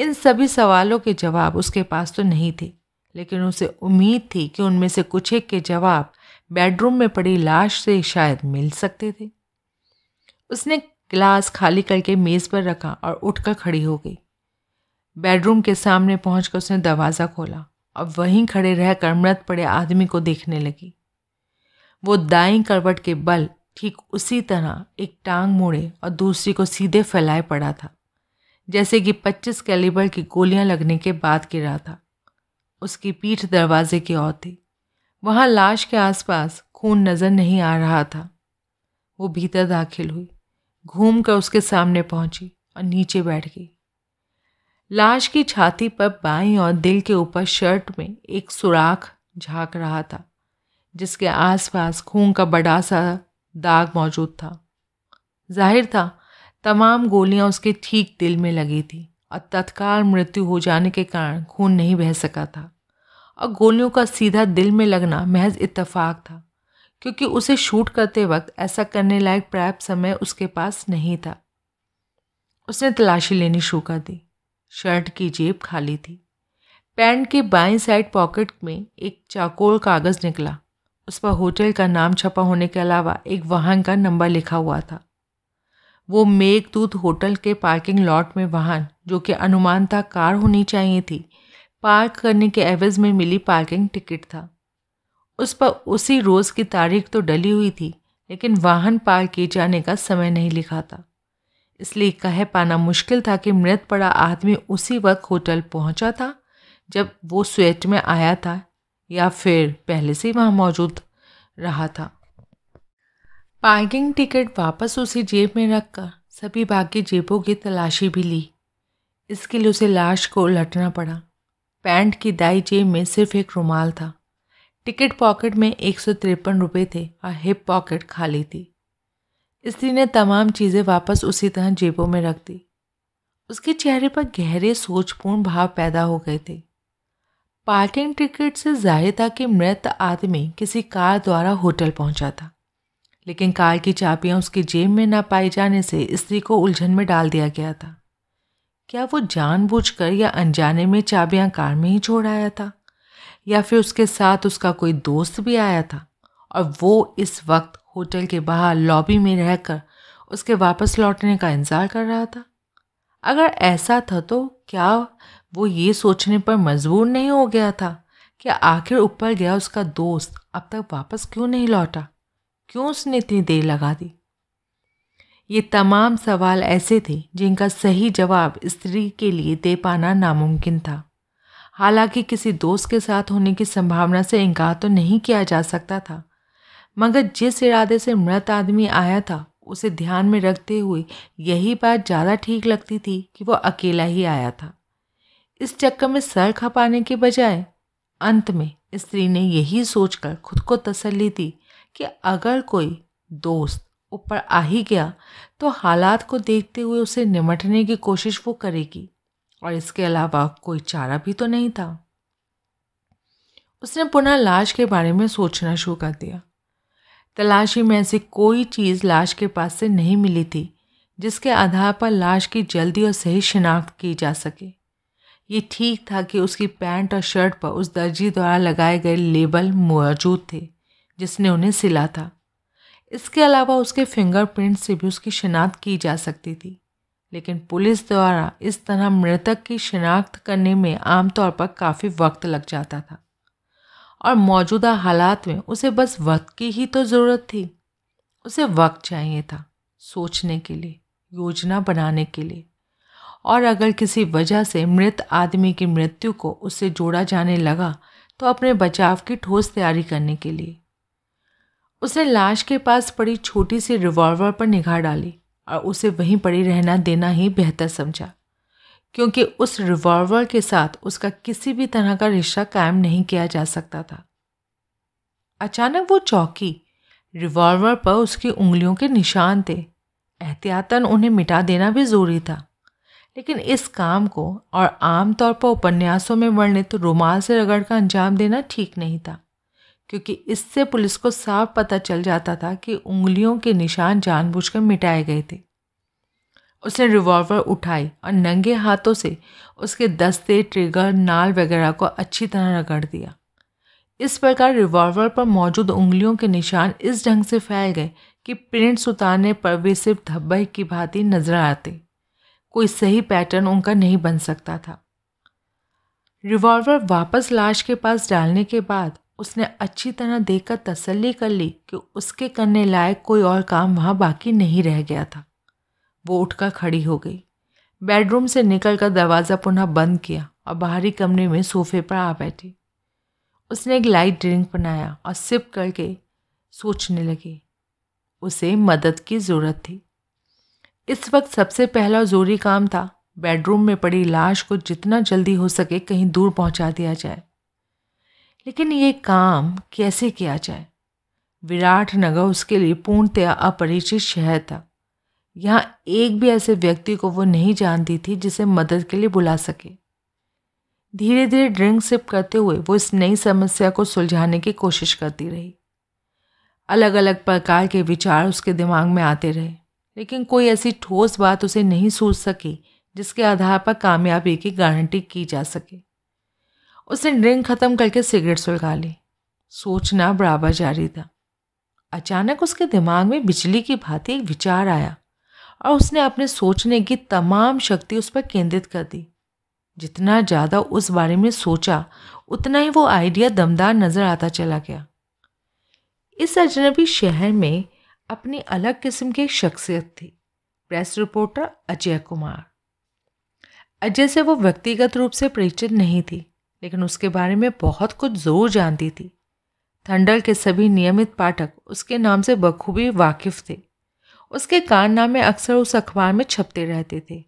इन सभी सवालों के जवाब उसके पास तो नहीं थे, लेकिन उसे उम्मीद थी कि उनमें से कुछ एक के जवाब बेडरूम में पड़ी लाश से शायद मिल सकते थे। उसने गिलास खाली करके मेज़ पर रखा और उठकर खड़ी हो गई। बेडरूम के सामने पहुंचकर उसने दरवाज़ा खोला और वहीं खड़े रहकर मृत पड़े आदमी को देखने लगी। वो दाईं करवट के बल ठीक उसी तरह एक टांग मोड़े और दूसरी को सीधे फैलाए पड़ा था, जैसे कि पच्चीस कैलिबर की गोलियां लगने के बाद गिरा था। उसकी पीठ दरवाजे की ओर थी। वहाँ लाश के आसपास खून नज़र नहीं आ रहा था। वो भीतर दाखिल हुई, घूम कर उसके सामने पहुंची और नीचे बैठ गई। लाश की छाती पर बाईं ओर दिल के ऊपर शर्ट में एक सुराख झाँक रहा था, जिसके आसपास खून का बड़ा सा दाग मौजूद था। जाहिर था तमाम गोलियां उसके ठीक दिल में लगी थी और तत्काल मृत्यु हो जाने के कारण खून नहीं बह सका था, और गोलियों का सीधा दिल में लगना महज इत्तेफाक था, क्योंकि उसे शूट पर्याप्त वक्त ऐसा करने लायक पर्याप्त समय उसके पास नहीं था। उसने तलाशी लेनी शुरू कर दी। शर्ट की जेब खाली थी। पैंट के बाईं साइड पॉकेट में एक चाकोल कागज़ निकला। उस पर होटल का नाम छपा होने के अलावा एक वाहन का नंबर लिखा हुआ था। वो मेघदूत होटल के पार्किंग लॉट में वाहन, जो कि अनुमानतः कार होनी चाहिए थी, पार्क करने के एवज में मिली पार्किंग टिकट था। उस पर उसी रोज़ की तारीख तो डली हुई थी, लेकिन वाहन पार्क किए जाने का समय नहीं लिखा था, इसलिए कह पाना मुश्किल था कि मृत पड़ा आदमी उसी वक्त होटल पहुंचा था जब वो स्वेट में आया था, या फिर पहले से वहाँ मौजूद रहा था। पार्किंग टिकट वापस उसी जेब में रखकर सभी बाकी जेबों की तलाशी भी ली। इसके लिए उसे लाश को उलटना पड़ा। पैंट की दाईं जेब में सिर्फ एक रुमाल था। टिकट पॉकेट में एक सौ तिरपन रुपये थे और हिप पॉकेट खाली थी। स्त्री ने तमाम चीज़ें वापस उसी तरह जेबों में रख दी। उसके चेहरे पर गहरे सोचपूर्ण भाव पैदा हो गए थे। पार्किंग टिकट से जाहिर था कि मृत आदमी किसी कार द्वारा होटल पहुंचा था, लेकिन कार की चाबियां उसकी जेब में ना पाए जाने से स्त्री को उलझन में डाल दिया गया था। क्या वो जानबूझकर या अनजाने में चाबियां कार में ही छोड़ आया था, या फिर उसके साथ उसका कोई दोस्त भी आया था और वो इस वक्त होटल के बाहर लॉबी में रहकर उसके वापस लौटने का इंतजार कर रहा था? अगर ऐसा था तो क्या वो ये सोचने पर मजबूर नहीं हो गया था कि आखिर ऊपर गया उसका दोस्त अब तक वापस क्यों नहीं लौटा, क्यों उसने इतनी देर लगा दी? ये तमाम सवाल ऐसे थे जिनका सही जवाब स्त्री के लिए दे पाना नामुमकिन था। हालांकि किसी दोस्त के साथ होने की संभावना से इनकार तो नहीं किया जा सकता था, मगर जिस इरादे से मृत आदमी आया था उसे ध्यान में रखते हुए यही बात ज़्यादा ठीक लगती थी कि वो अकेला ही आया था। इस चक्कर में सर खपाने के बजाय अंत में स्त्री ने यही सोचकर खुद को तसल्ली दी कि अगर कोई दोस्त ऊपर आ ही गया तो हालात को देखते हुए उसे निमटने की कोशिश वो करेगी, और इसके अलावा कोई चारा भी तो नहीं था। उसने पुनः लाश के बारे में सोचना शुरू कर दिया। तलाशी में ऐसी कोई चीज़ लाश के पास से नहीं मिली थी जिसके आधार पर लाश की जल्दी और सही शिनाख्त की जा सके। ये ठीक था कि उसकी पैंट और शर्ट पर उस दर्जी द्वारा लगाए गए लेबल मौजूद थे जिसने उन्हें सिला था। इसके अलावा उसके फिंगरप्रिंट से भी उसकी शिनाख्त की जा सकती थी, लेकिन पुलिस द्वारा इस तरह मृतक की शिनाख्त करने में आमतौर पर काफ़ी वक्त लग जाता था, और मौजूदा हालात में उसे बस वक्त की ही तो ज़रूरत थी। उसे वक्त चाहिए था सोचने के लिए, योजना बनाने के लिए, और अगर किसी वजह से मृत आदमी की मृत्यु को उससे जोड़ा जाने लगा तो अपने बचाव की ठोस तैयारी करने के लिए। उसने लाश के पास पड़ी छोटी सी रिवॉल्वर पर निगाह डाली और उसे वहीं पड़ी रहना देना ही बेहतर समझा, क्योंकि उस रिवॉल्वर के साथ उसका किसी भी तरह का रिश्ता कायम नहीं किया जा सकता था। अचानक वो चौंकी। रिवॉल्वर पर उसकी उंगलियों के निशान थे। एहतियातन उन्हें मिटा देना भी ज़रूरी था, लेकिन इस काम को और आमतौर पर उपन्यासों में वर्णित रुमाल से रगड़ का अंजाम देना ठीक नहीं था, क्योंकि इससे पुलिस को साफ पता चल जाता था कि उंगलियों के निशान जानबूझकर मिटाए गए थे। उसने रिवॉल्वर उठाई और नंगे हाथों से उसके दस्ते, ट्रिगर, नाल वगैरह को अच्छी तरह रगड़ दिया। इस प्रकार रिवॉल्वर पर मौजूद उंगलियों के निशान इस ढंग से फैल गए कि प्रिंट्स उतारने पर वे सिर्फ धब्बे की भांति नजर आते, कोई सही पैटर्न उनका नहीं बन सकता था। रिवॉल्वर वापस लाश के पास डालने के बाद उसने अच्छी तरह देखकर तसल्ली कर ली कि उसके करने लायक कोई और काम वहाँ बाकी नहीं रह गया था। वो उठकर खड़ी हो गई, बेडरूम से निकलकर दरवाज़ा पुनः बंद किया और बाहरी कमरे में सोफे पर आ बैठी। उसने एक लाइट ड्रिंक बनाया और सिप करके सोचने लगी। उसे मदद की ज़रूरत थी। इस वक्त सबसे पहला ज़रूरी काम था, बेडरूम में पड़ी लाश को जितना जल्दी हो सके कहीं दूर पहुँचा दिया जाए। लेकिन ये काम कैसे किया जाए? विराट नगर उसके लिए पूर्णतया अपरिचित शहर था। यहाँ एक भी ऐसे व्यक्ति को वो नहीं जानती थी जिसे मदद के लिए बुला सके। धीरे धीरे ड्रिंक सिप करते हुए वो इस नई समस्या को सुलझाने की कोशिश करती रही। अलग अलग प्रकार के विचार उसके दिमाग में आते रहे, लेकिन कोई ऐसी ठोस बात उसे नहीं सूझ सकी जिसके आधार पर कामयाबी की गारंटी की जा सके। उसने ड्रिंक ख़त्म करके सिगरेट सुलगा ली। सोचना बराबर जारी था। अचानक उसके दिमाग में बिजली की भांति एक विचार आया और उसने अपने सोचने की तमाम शक्ति उस पर केंद्रित कर दी। जितना ज़्यादा उस बारे में सोचा, उतना ही वो आइडिया दमदार नज़र आता चला गया। इस अजनबी शहर में अपनी अलग किस्म की एक शख्सियत थी, प्रेस रिपोर्टर अजय कुमार। अजय से वो व्यक्तिगत रूप से परिचित नहीं थी, लेकिन उसके बारे में बहुत कुछ ज़रूर जानती थी। थंडर के सभी नियमित पाठक उसके नाम से बखूबी वाकिफ़ थे। उसके कारनामे अक्सर उस अखबार में छपते रहते थे।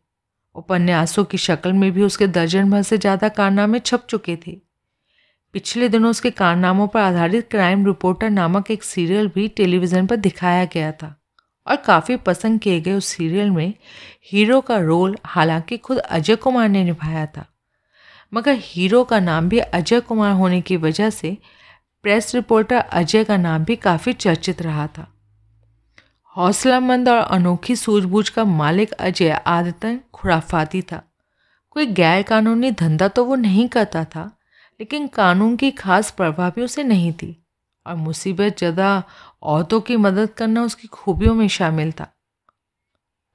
उपन्यासों की शक्ल में भी उसके दर्जन भर से ज़्यादा कारनामे छप चुके थे। पिछले दिनों उसके कारनामों पर आधारित क्राइम रिपोर्टर नामक एक सीरियल भी टेलीविज़न पर दिखाया गया था और काफ़ी पसंद किए गए। उस सीरियल में हीरो का रोल हालांकि खुद अजय कुमार ने निभाया था, मगर हीरो का नाम भी अजय कुमार होने की वजह से प्रेस रिपोर्टर अजय का नाम भी काफ़ी चर्चित रहा था। हौसलामंद और अनोखी सूझबूझ का मालिक अजय आदतन खुराफाती था। कोई गैर कानूनी धंधा तो वो नहीं करता था, लेकिन कानून की खास परवाह भी उसे नहीं थी और मुसीबत ज़दा औरतों की मदद करना उसकी खूबियों में शामिल था।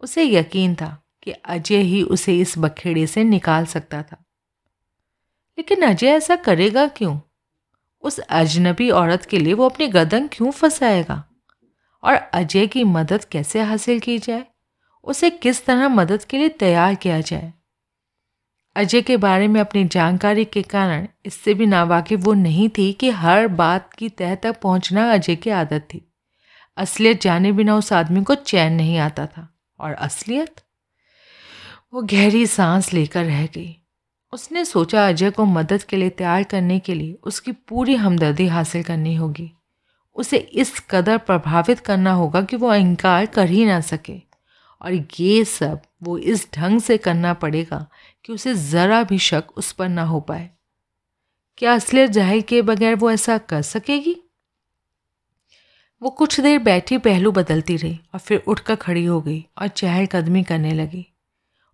उसे यकीन था कि अजय ही उसे इस बखेड़े से निकाल सकता था। लेकिन अजय ऐसा करेगा क्यों? उस अजनबी औरत के लिए वो अपनी गर्दन क्यों फंसाएगा? और अजय की मदद कैसे हासिल की जाए? उसे किस तरह मदद के लिए तैयार किया जाए? अजय के बारे में अपनी जानकारी के कारण इससे भी नावाकिफ वो नहीं थी कि हर बात की तह तक पहुंचना अजय की आदत थी। असलियत जाने बिना उस आदमी को चैन नहीं आता था। और असलियत? वो गहरी सांस लेकर रह गई। उसने सोचा अजय को मदद के लिए तैयार करने के लिए उसकी पूरी हमदर्दी हासिल करनी होगी। उसे इस कदर प्रभावित करना होगा कि वो इनकार कर ही ना सके, और ये सब वो इस ढंग से करना पड़ेगा कि उसे ज़रा भी शक उस पर ना हो पाए। क्या असलियत जाहिर किए बगैर वो ऐसा कर सकेगी? वो कुछ देर बैठी पहलू बदलती रही और फिर उठकर खड़ी हो गई और चहलकदमी करने लगी।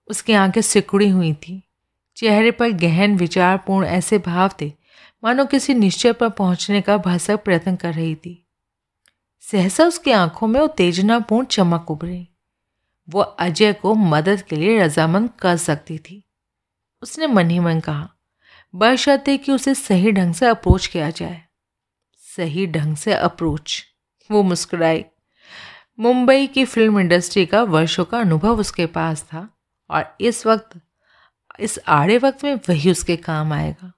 उसकी आंखें सिकुड़ी हुई थी, चेहरे पर गहन विचारपूर्ण ऐसे भाव थे मानो किसी निश्चय पर पहुंचने का भरसक प्रयत्न कर रही थी। सहसा उसकी आंखों में उत्तेजनापूर्ण चमक उभरी। वो अजय को मदद के लिए रजामंद कर सकती थी, उसने मन ही मन कहा, बशर्ते कि उसे सही ढंग से अप्रोच किया जाए। सही ढंग से अप्रोच? वो मुस्कुराई। मुंबई की फिल्म इंडस्ट्री का वर्षों का अनुभव उसके पास था और इस वक्त इस आड़े वक्त में वही उसके काम आएगा।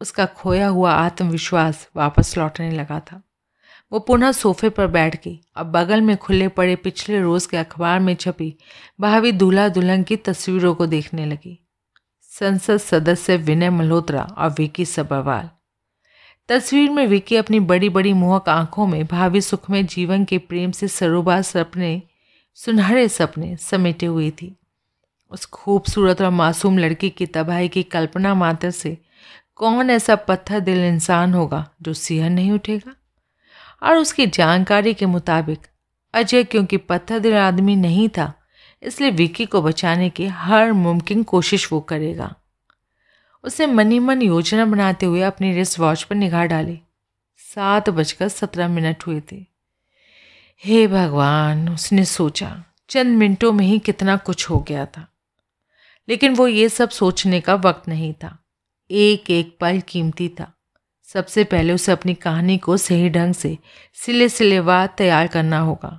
उसका खोया हुआ आत्मविश्वास वापस लौटने लगा था। वो पुनः सोफे पर बैठ गई और बगल में खुले पड़े पिछले रोज़ के अखबार में छपी भावी दूल्हा दुल्हन की तस्वीरों को देखने लगी। संसद सदस्य विनय मल्होत्रा और विक्की सबरवाल। तस्वीर में विक्की अपनी बड़ी बड़ी मोहक आंखों में भावी सुखमय जीवन के प्रेम से सरोबार सपने, सुनहरे सपने समेटे हुई थी। उस खूबसूरत और मासूम लड़की की तबाही की कल्पना मात्र से कौन ऐसा पत्थर दिल इंसान होगा जो सिहर नहीं उठेगा। और उसकी जानकारी के मुताबिक अजय क्योंकि पत्थर दिल आदमी नहीं था, इसलिए विक्की को बचाने की हर मुमकिन कोशिश वो करेगा। उसने मनी मन योजना बनाते हुए अपनी रिस्ट वॉच पर निगाह डाली। सात बजकर सत्रह मिनट हुए थे। हे भगवान, उसने सोचा, चंद मिनटों में ही कितना कुछ हो गया था। लेकिन वो ये सब सोचने का वक्त नहीं था। एक एक पल कीमती था। सबसे पहले उसे अपनी कहानी को सही ढंग से सिले सिलेवार तैयार करना होगा।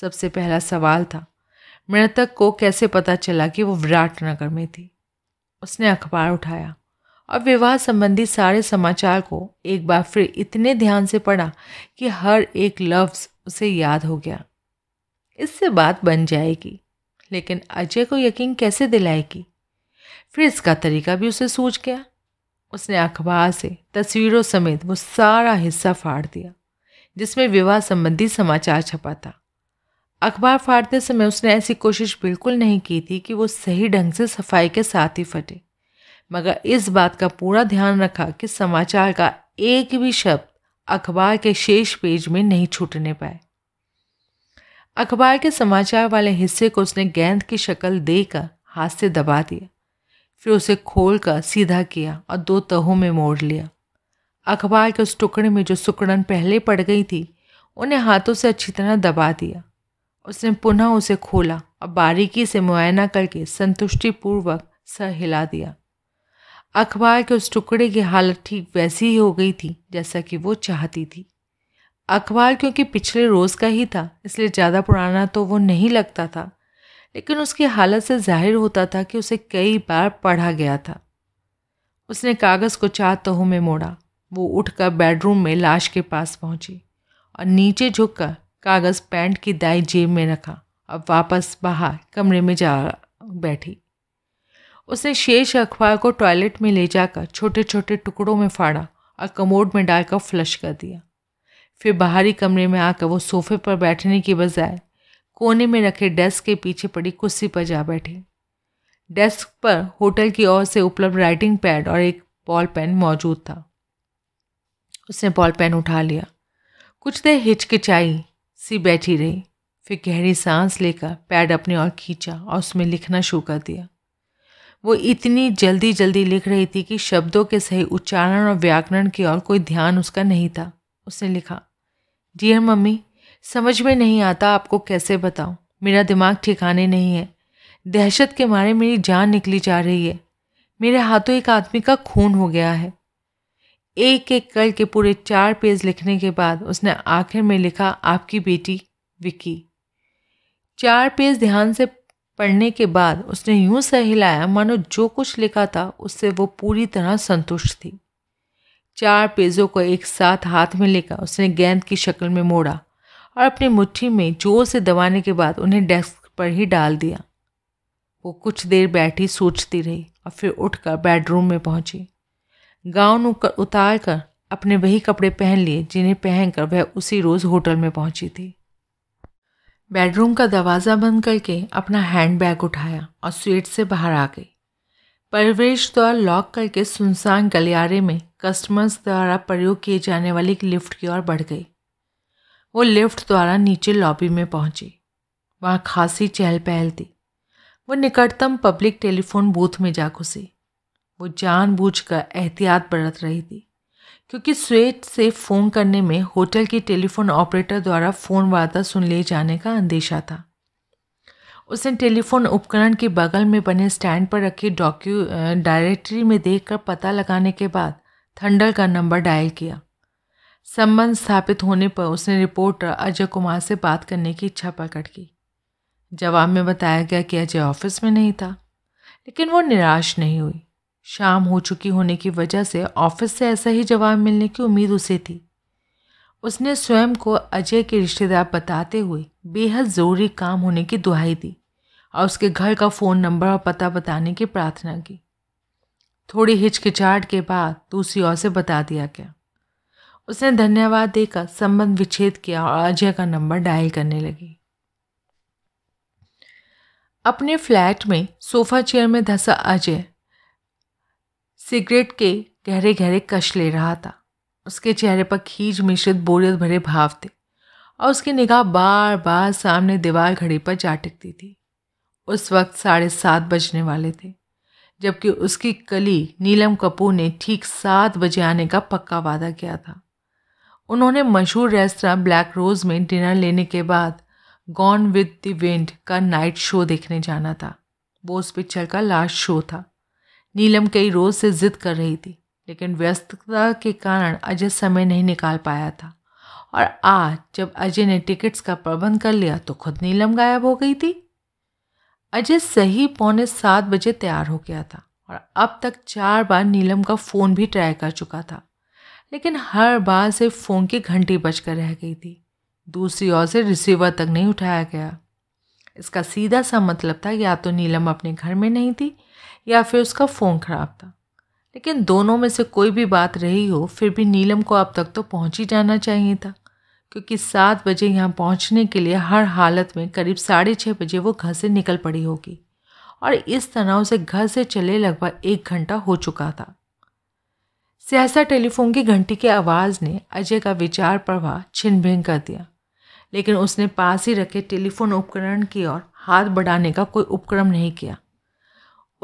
सबसे पहला सवाल था, मृतक को कैसे पता चला कि वो विराट नगर में थी। उसने अखबार उठाया और विवाह संबंधी सारे समाचार को एक बार फिर इतने ध्यान से पढ़ा कि हर एक लफ्ज़ उसे याद हो गया। इससे बात बन जाएगी, लेकिन अजय को यकीन कैसे दिलाएगी। फिर इसका तरीका भी उसे सूझ गया। उसने अखबार से तस्वीरों समेत वो सारा हिस्सा फाड़ दिया जिसमें विवाह संबंधी समाचार छपा था। अखबार फाड़ते समय उसने ऐसी कोशिश बिल्कुल नहीं की थी कि वो सही ढंग से सफाई के साथ ही फटे, मगर इस बात का पूरा ध्यान रखा कि समाचार का एक भी शब्द अखबार के शेष पेज में नहीं छूटने पाए। अखबार के समाचार वाले हिस्से को उसने गेंद की शक्ल देकर हाथ से दबा दिया, फिर उसे खोलकर सीधा किया और दो तहों में मोड़ लिया। अखबार के उस टुकड़े में जो सुकड़न पहले पड़ गई थी, उन्हें हाथों से अच्छी तरह दबा दिया। उसने पुनः उसे खोला और बारीकी से मुआयना करके संतुष्टिपूर्वक सर हिला दिया। अखबार के उस टुकड़े की हालत ठीक वैसी ही हो गई थी जैसा कि वो चाहती थी। अखबार क्योंकि पिछले रोज़ का ही था, इसलिए ज़्यादा पुराना तो वो नहीं लगता था, लेकिन उसकी हालत से जाहिर होता था कि उसे कई बार पढ़ा गया था। उसने कागज़ को चार तहों में मोड़ा। वो उठकर बेडरूम में लाश के पास पहुंची और नीचे झुककर कागज़ पैंट की दाई जेब में रखा और वापस बाहर कमरे में जा बैठी। उसने शेष अखबार को टॉयलेट में ले जाकर छोटे छोटे टुकड़ों में फाड़ा और कमोड में डालकर फ्लश कर दिया। फिर बाहरी कमरे में आकर वो सोफे पर बैठने की बजाय कोने में रखे डेस्क के पीछे पड़ी कुर्सी पर जा बैठी। डेस्क पर होटल की ओर से उपलब्ध राइटिंग पैड और एक बॉल पेन मौजूद था। उसने बॉल पेन उठा लिया। कुछ देर हिचकिचाई सी बैठी रही, फिर गहरी सांस लेकर पैड अपने ओर खींचा और उसमें लिखना शुरू कर दिया। वो इतनी जल्दी जल्दी लिख रही थी कि शब्दों के सही उच्चारण और व्याकरण की ओर कोई ध्यान उसका नहीं था। उसने लिखा, डियर मम्मी, समझ में नहीं आता आपको कैसे बताऊं, मेरा दिमाग ठिकाने नहीं है। दहशत के मारे मेरी जान निकली जा रही है। मेरे हाथों एक आदमी का खून हो गया है। एक एक करके पूरे चार पेज लिखने के बाद उसने आखिर में लिखा, आपकी बेटी विक्की। चार पेज ध्यान से पढ़ने के बाद उसने यूं सर हिलाया मानो जो कुछ लिखा था उससे वो पूरी तरह संतुष्ट थी। चार पेजों को एक साथ हाथ में लेकर उसने गेंद की शक्ल में मोड़ा और अपनी मुट्ठी में जोर से दबाने के बाद उन्हें डेस्क पर ही डाल दिया। वो कुछ देर बैठी सोचती रही और फिर उठकर बेडरूम में पहुंची। गाउन उतार कर अपने वही कपड़े पहन लिए जिन्हें पहनकर वह उसी रोज़ होटल में पहुंची थी। बेडरूम का दरवाज़ा बंद करके अपना हैंडबैग उठाया और स्वीट से बाहर आ गई। प्रवेश द्वार लॉक करके सुनसान गलियारे में कस्टमर्स द्वारा प्रयोग किए जाने वाली एक लिफ्ट की ओर बढ़ गई। वो लिफ्ट द्वारा नीचे लॉबी में पहुंची। वहाँ खासी चहल पहल थी। वो निकटतम पब्लिक टेलीफोन बूथ में जा घुसी। वो जानबूझकर एहतियात बरत रही थी क्योंकि स्वेट से फ़ोन करने में होटल की टेलीफोन ऑपरेटर द्वारा फ़ोन वार्ता सुन लिए जाने का अंदेशा था। उसने टेलीफोन उपकरण के बगल में बने स्टैंड पर रखी डॉक्यू डायरेक्टरी में देखकर पता लगाने के बाद थंडर का नंबर डायल किया। संबंध स्थापित होने पर उसने रिपोर्टर अजय कुमार से बात करने की इच्छा प्रकट की। जवाब में बताया गया कि अजय ऑफिस में नहीं था, लेकिन वो निराश नहीं हुई। शाम हो चुकी होने की वजह से ऑफिस से ऐसा ही जवाब मिलने की उम्मीद उसे थी। उसने स्वयं को अजय के रिश्तेदार बताते हुए बेहद ज़रूरी काम होने की दुहाई दी और उसके घर का फ़ोन नंबर और पता बताने की प्रार्थना की। थोड़ी हिचकिचाहट के बाद दूसरी ओर से बता दिया गया। उसने धन्यवाद देकर संबंध विच्छेद किया और अजय का नंबर डायल करने लगी। अपने फ्लैट में सोफा चेयर में धंसा अजय सिगरेट के गहरे गहरे कश ले रहा था। उसके चेहरे पर खींच मिश्रित बोरियत भरे भाव थे और उसकी निगाह बार बार सामने दीवार घड़ी पर जा टिकती थी। उस वक्त साढ़े सात बजने वाले थे, जबकि उसकी कली नीलम कपूर ने ठीक सात बजे आने का पक्का वादा किया था। उन्होंने मशहूर रेस्तरां ब्लैक रोज़ में डिनर लेने के बाद गॉन विद द विंड का नाइट शो देखने जाना था। वो उस पिक्चर का लास्ट शो था। नीलम कई रोज़ से ज़िद कर रही थी, लेकिन व्यस्तता के कारण अजय समय नहीं निकाल पाया था और आज जब अजय ने टिकट्स का प्रबंध कर लिया तो खुद नीलम गायब हो गई थी। अजय सही पौने सात बजे तैयार हो गया था और अब तक चार बार नीलम का फ़ोन भी ट्राई कर चुका था, लेकिन हर बार से फ़ोन की घंटी बजकर रह गई थी। दूसरी ओर से रिसीवर तक नहीं उठाया गया। इसका सीधा सा मतलब था या तो नीलम अपने घर में नहीं थी या फिर उसका फ़ोन ख़राब था, लेकिन दोनों में से कोई भी बात रही हो फिर भी नीलम को अब तक तो पहुंच ही जाना चाहिए था, क्योंकि सात बजे यहाँ पहुंचने के लिए हर हालत में करीब साढ़े छः बजे वो घर से निकल पड़ी होगी और इस तरह उसे घर से चले लगभग एक घंटा हो चुका था। सहसा टेलीफोन की घंटी की आवाज़ ने अजय का विचार प्रवाह छिन भिन कर दिया, लेकिन उसने पास ही रखे टेलीफोन उपकरण की ओर हाथ बढ़ाने का कोई उपक्रम नहीं किया।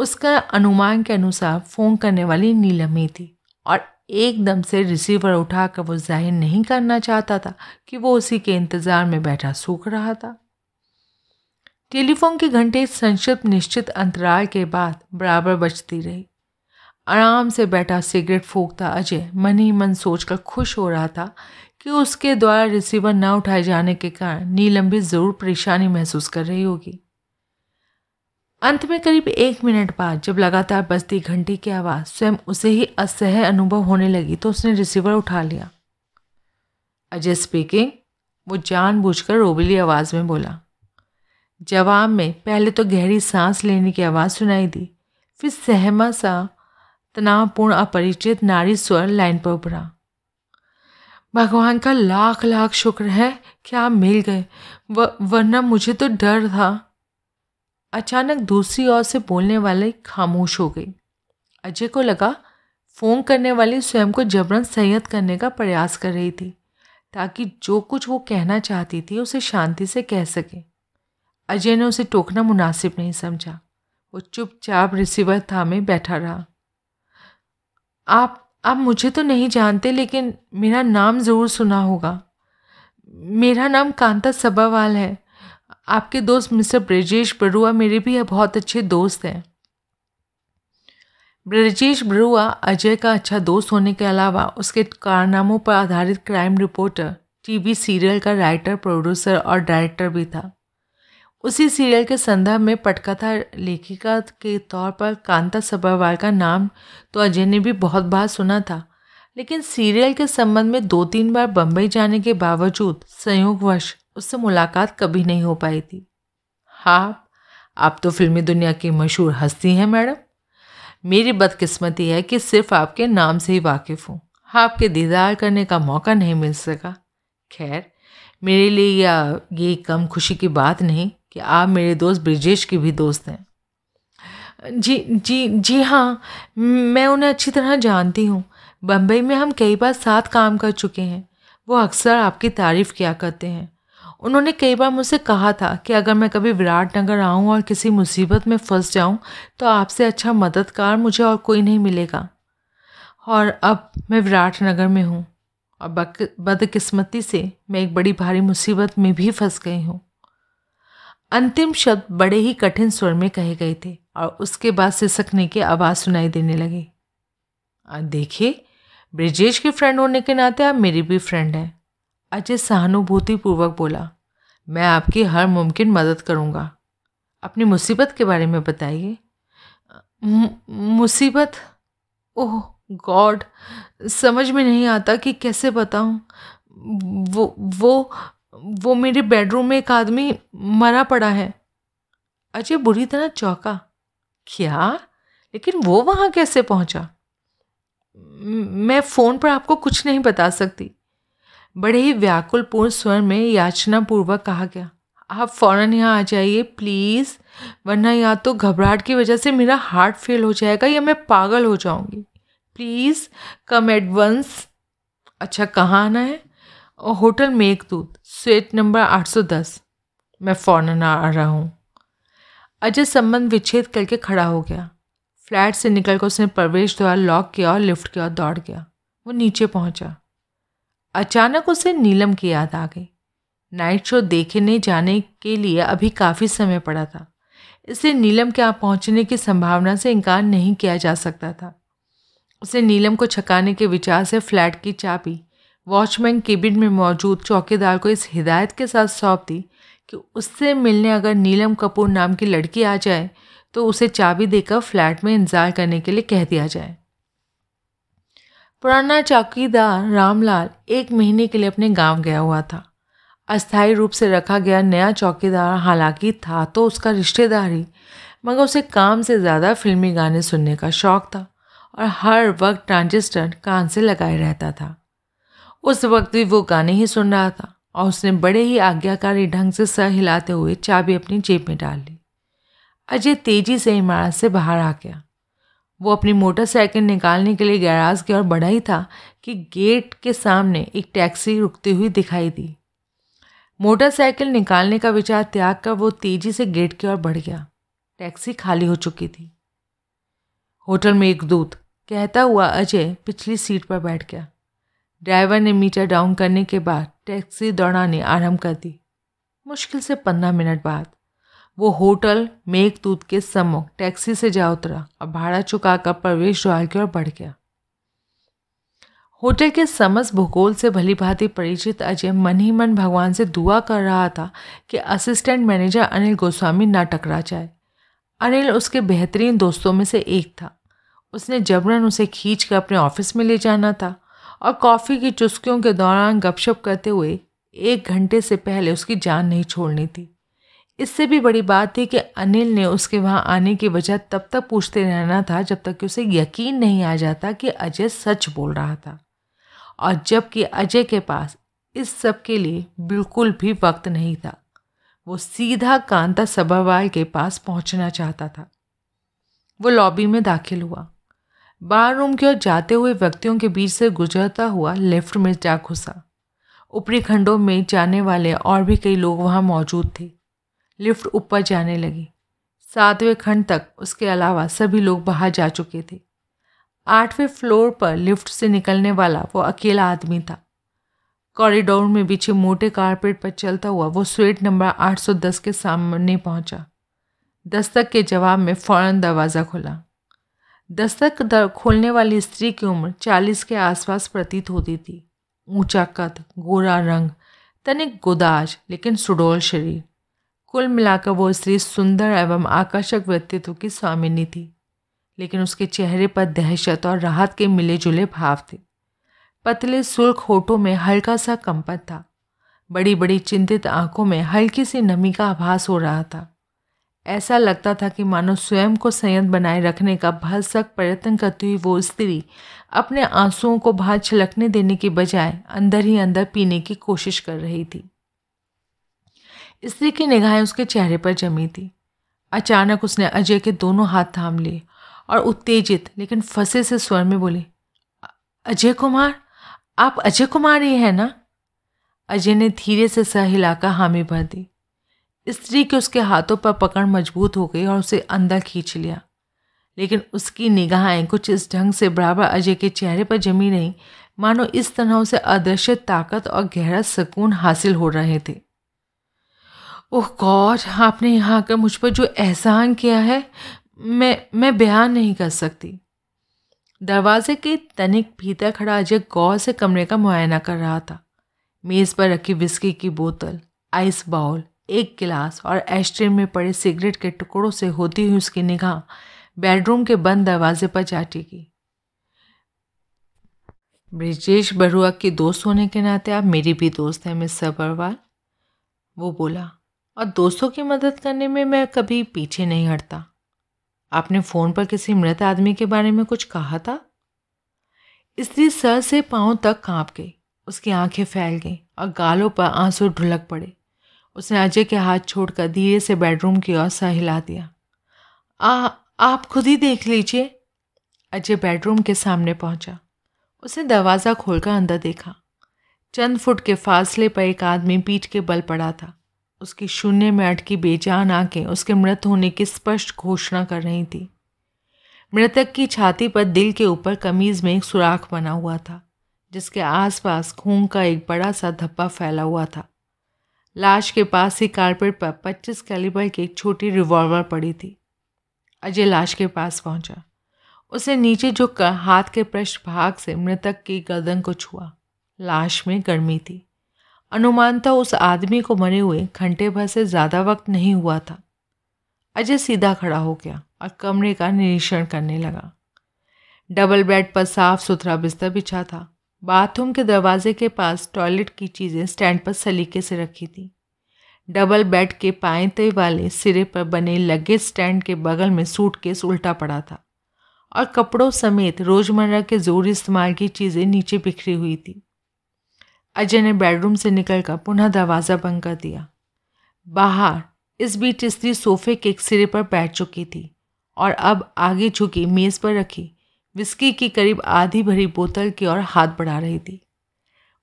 उसका अनुमान के अनुसार फ़ोन करने वाली नीलम ही थी और एकदम से रिसीवर उठाकर वो जाहिर नहीं करना चाहता था कि वो उसी के इंतज़ार में बैठा सूख रहा था। टेलीफोन की घंटे संक्षिप्त निश्चित अंतराल के बाद बराबर बजती रही। आराम से बैठा सिगरेट फूंकता अजय मन ही मन सोचकर खुश हो रहा था कि उसके द्वारा रिसीवर ना उठाए जाने के कारण नीलम भी ज़रूर परेशानी महसूस कर रही होगी। अंत में करीब एक मिनट बाद जब लगातार बजती घंटी की आवाज़ स्वयं उसे ही असह्य अनुभव होने लगी तो उसने रिसीवर उठा लिया। अजय स्पीकिंग, वो जानबूझकर रोबीली आवाज़ में बोला। जवाब में पहले तो गहरी सांस लेने की आवाज़ सुनाई दी, फिर सहमा सा तनावपूर्ण अपरिचित नारी स्वर लाइन पर उभरा। भगवान का लाख लाख शुक्र है कि आप मिल गए, व, वरना मुझे तो डर था। अचानक दूसरी ओर से बोलने वाली खामोश हो गई। अजय को लगा फ़ोन करने वाली स्वयं को जबरन संयत करने का प्रयास कर रही थी ताकि जो कुछ वो कहना चाहती थी उसे शांति से कह सके। अजय ने उसे टोकना मुनासिब नहीं समझा। वो चुपचाप रिसीवर थामे बैठा रहा। आप आप मुझे तो नहीं जानते, लेकिन मेरा नाम ज़रूर सुना होगा। मेरा नाम कांता सभावाल है। आपके दोस्त मिस्टर ब्रजेश बरुआ मेरे भी बहुत अच्छे दोस्त हैं। ब्रजेश बरुआ अजय का अच्छा दोस्त होने के अलावा उसके कारनामों पर आधारित क्राइम रिपोर्टर टीवी सीरियल का राइटर, प्रोड्यूसर और डायरेक्टर भी था। उसी सीरियल के संदर्भ में पटकथा लेखिका के तौर पर कांता सभावाल का नाम तो अजय ने भी बहुत बार सुना था, लेकिन सीरियल के संबंध में दो तीन बार बम्बई जाने के बावजूद संयोगवश उससे मुलाकात कभी नहीं हो पाई थी। हाँ, आप तो फिल्मी दुनिया की मशहूर हस्ती हैं मैडम। मेरी बदकिस्मती है कि सिर्फ आपके नाम से ही वाकिफ़ हूँ। आपके दीदार करने का मौका नहीं मिल सका। खैर, मेरे लिए यह ये कम खुशी की बात नहीं कि आप मेरे दोस्त ब्रजेश के भी दोस्त हैं। जी जी जी हाँ, मैं उन्हें अच्छी तरह जानती हूँ। बम्बई में हम कई बार साथ काम कर चुके हैं। वो अक्सर आपकी तारीफ़ किया करते हैं। उन्होंने कई बार मुझसे कहा था कि अगर मैं कभी विराट नगर आऊँ और किसी मुसीबत में फंस जाऊँ तो आपसे अच्छा मददगार मुझे और कोई नहीं मिलेगा। और अब मैं विराट नगर में हूँ और बदकिस्मती से मैं एक बड़ी भारी मुसीबत में भी फंस गई हूँ। अंतिम शब्द बड़े ही कठिन स्वर में कहे गए थे और उसके बाद सिसकने की आवाज़ सुनाई देने लगी। देखिए, ब्रजेश के फ्रेंड होने के नाते आप मेरी भी फ्रेंड हैं, अजय सहानुभूतिपूर्वक बोला। मैं आपकी हर मुमकिन मदद करूंगा। अपनी मुसीबत के बारे में बताइए। मुसीबत? ओह गॉड, समझ में नहीं आता कि कैसे बताऊं। वो वो वो मेरे बेडरूम में एक आदमी मरा पड़ा है। अजय बुरी तरह चौंका। क्या? लेकिन वो वहाँ कैसे पहुँचा? मैं फ़ोन पर आपको कुछ नहीं बता सकती, बड़े ही व्याकुलपूर्ण स्वर में याचनापूर्वक कहा गया। आप फ़ौरन यहाँ आ जाइए प्लीज़, वरना या तो घबराहट की वजह से मेरा हार्ट फेल हो जाएगा या मैं पागल हो जाऊँगी। Please come at once. अच्छा कहाँ आना है? होटल मेघदूत, स्वीट नंबर आठ सौ दस। मैं फ़ौरन आ रहा हूँ। अजय संबंध विच्छेद करके खड़ा हो गया। फ्लैट से निकलकर उसने प्रवेश द्वार लॉक किया और लिफ्ट की ओर दौड़ गया। वो नीचे पहुँचा। अचानक उसे नीलम की याद आ गई। नाइट शो देखने जाने के लिए अभी काफ़ी समय पड़ा था, इसलिए नीलम के यहाँ पहुँचने की संभावना से इनकार नहीं किया जा सकता था। उसे नीलम को छकाने के विचार से फ्लैट की चाबी वॉचमैन केबिन में मौजूद चौकीदार को इस हिदायत के साथ सौंप दी कि उससे मिलने अगर नीलम कपूर नाम की लड़की आ जाए तो उसे चाबी देकर फ्लैट में इंतज़ार करने के लिए कह दिया जाए। पुराना चौकीदार रामलाल एक महीने के लिए अपने गांव गया हुआ था। अस्थायी रूप से रखा गया नया चौकीदार हालांकि था तो उसका रिश्तेदार ही, मगर उसे काम से ज़्यादा फिल्मी गाने सुनने का शौक़ था और हर वक्त ट्रांजिस्टर कान से लगाए रहता था। उस वक्त भी वो गाने ही सुन रहा था और उसने बड़े ही आज्ञाकारी ढंग से सर हिलाते हुए चाबी अपनी जेब में डाल ली। अजय तेज़ी से इमारत से बाहर आ गया। वो अपनी मोटरसाइकिल निकालने के लिए गैराज की ओर बढ़ा ही था कि गेट के सामने एक टैक्सी रुकती हुई दिखाई दी। मोटरसाइकिल निकालने का विचार त्याग कर वो तेज़ी से गेट की ओर बढ़ गया। टैक्सी खाली हो चुकी थी। होटल में एक दूत कहता हुआ अजय पिछली सीट पर बैठ गया। ड्राइवर ने मीटर डाउन करने के बाद टैक्सी दौड़ाने आरंभ कर दी। मुश्किल से पंद्रह मिनट बाद वो होटल मेघदूत के सम्मुख टैक्सी से जा उतरा और भाड़ा चुकाकर प्रवेश द्वार की ओर बढ़ गया। होटल के समस्त भूगोल से भलीभांति परिचित अजय मन ही मन भगवान से दुआ कर रहा था कि असिस्टेंट मैनेजर अनिल गोस्वामी ना टकरा जाए। अनिल उसके बेहतरीन दोस्तों में से एक था। उसने जबरन उसे खींच कर अपने ऑफिस में ले जाना था और कॉफ़ी की चुस्कियों के दौरान गपशप करते हुए एक घंटे से पहले उसकी जान नहीं छोड़नी थी। इससे भी बड़ी बात थी कि अनिल ने उसके वहाँ आने की वजह तब तक पूछते रहना था जब तक कि उसे यकीन नहीं आ जाता कि अजय सच बोल रहा था, और जबकि अजय के पास इस सब के लिए बिल्कुल भी वक्त नहीं था। वो सीधा कांता सभावाल के पास पहुँचना चाहता था। वो लॉबी में दाखिल हुआ। बार रूम की ओर जाते हुए व्यक्तियों के बीच से गुजरता हुआ लेफ्ट में जा घुसा। ऊपरी खंडों में जाने वाले और भी कई लोग वहाँ मौजूद थे। लिफ्ट ऊपर जाने लगी। सातवें खंड तक उसके अलावा सभी लोग बाहर जा चुके थे। आठवें फ्लोर पर लिफ्ट से निकलने वाला वो अकेला आदमी था। कॉरिडोर में बिछे मोटे कारपेट पर चलता हुआ वो स्वीट नंबर आठ सौ दस के सामने पहुंचा। दस्तक के जवाब में फ़ौरन दरवाज़ा खुला। दस्तक दर खोलने वाली स्त्री की उम्र चालीस के आसपास प्रतीत होती थी। ऊंचा कद, गोरा रंग, तनिक गोदाज लेकिन सुडौल शरीर। कुल मिलाकर वो स्त्री सुंदर एवं आकर्षक व्यक्तित्व की स्वामिनी थी, लेकिन उसके चेहरे पर दहशत और राहत के मिले जुले भाव थे। पतले सुल्क होठों में हल्का सा कंपन था। बड़ी बड़ी चिंतित आंखों में हल्की सी नमी का आभास हो रहा था। ऐसा लगता था कि मानो स्वयं को संयत बनाए रखने का भरसक प्रयत्न करती हुई वो स्त्री अपने आंसुओं को बाहर छलकने देने के बजाय अंदर ही अंदर पीने की कोशिश कर रही थी। स्त्री की निगाहें उसके चेहरे पर जमी थी। अचानक उसने अजय के दोनों हाथ थाम लिए और उत्तेजित लेकिन फंसे से स्वर में बोली, अजय कुमार, आप अजय कुमार ही हैं ना? अजय ने धीरे से सर हिलाकर हामी भर दी। स्त्री के उसके हाथों पर पकड़ मजबूत हो गई और उसे अंदर खींच लिया, लेकिन उसकी निगाहें कुछ इस ढंग से बराबर अजय के चेहरे पर जमी रहीं मानो इस तरह उसे अदृश्य ताकत और गहरा सुकून हासिल हो रहे थे। ओह गॉड, आपने यहाँ आकर मुझ पर जो एहसान किया है मैं मैं बयान नहीं कर सकती। दरवाजे के तनिक भीतर खड़ा अजय गौर से कमरे का मुआयना कर रहा था। मेज़ पर रखी विस्की की बोतल, आइस बाउल, एक गिलास और एस्ट्रे में पड़े सिगरेट के टुकड़ों से होती हुई उसकी निगाह बेडरूम के बंद दरवाजे पर जा टिकी। ब्रजेश बरुआ की दोस्त होने के नाते आप मेरी भी दोस्त हैं मिस सबरवाल, वो बोला, और दोस्तों की मदद करने में मैं कभी पीछे नहीं हटता। आपने फ़ोन पर किसी मृत आदमी के बारे में कुछ कहा था? स्त्री सर से पांव तक कांप गई। उसकी आंखें फैल गईं और गालों पर आंसू ढुलक पड़े। उसने अजय के हाथ छोड़कर धीरे से बेडरूम की ओर सर हिला दिया। आ, आप खुद ही देख लीजिए। अजय बेडरूम के सामने पहुंचा। उसने दरवाज़ा खोलकर अंदर देखा। चंद फुट के फासले पर एक आदमी पीठ के बल पड़ा था। उसकी शून्य में अटकी बेजान आंखें उसके मृत होने की स्पष्ट घोषणा कर रही थी। मृतक की छाती पर दिल के ऊपर कमीज में एक सुराख बना हुआ था, जिसके आसपास खून का एक बड़ा सा धब्बा फैला हुआ था। लाश के पास ही कारपेट पर पच्चीस कैलिबर की एक छोटी रिवॉल्वर पड़ी थी। अजय लाश के पास पहुंचा। उसने नीचे झुककर हाथ के पृष्ठभाग से मृतक की गर्दन को छुआ। लाश में गर्मी थी। अनुमानतः उस आदमी को मरे हुए घंटे भर से ज़्यादा वक्त नहीं हुआ था। अजय सीधा खड़ा हो गया और कमरे का निरीक्षण करने लगा। डबल बेड पर साफ सुथरा बिस्तर बिछा था। बाथरूम के दरवाजे के पास टॉयलेट की चीज़ें स्टैंड पर सलीके से रखी थी। डबल बेड के पायते वाले सिरे पर बने लगेज स्टैंड के बगल में सूटकेस उल्टा पड़ा था और कपड़ों समेत रोजमर्रा के ज़रूरी इस्तेमाल की चीज़ें नीचे बिखरी हुई थी। अजय ने बेडरूम से निकलकर पुनः दरवाज़ा बंद कर दिया। बाहर इस बीच स्त्री सोफे के एक सिरे पर बैठ चुकी थी और अब आगे झुकी मेज़ पर रखी विस्की की करीब आधी भरी बोतल की ओर हाथ बढ़ा रही थी।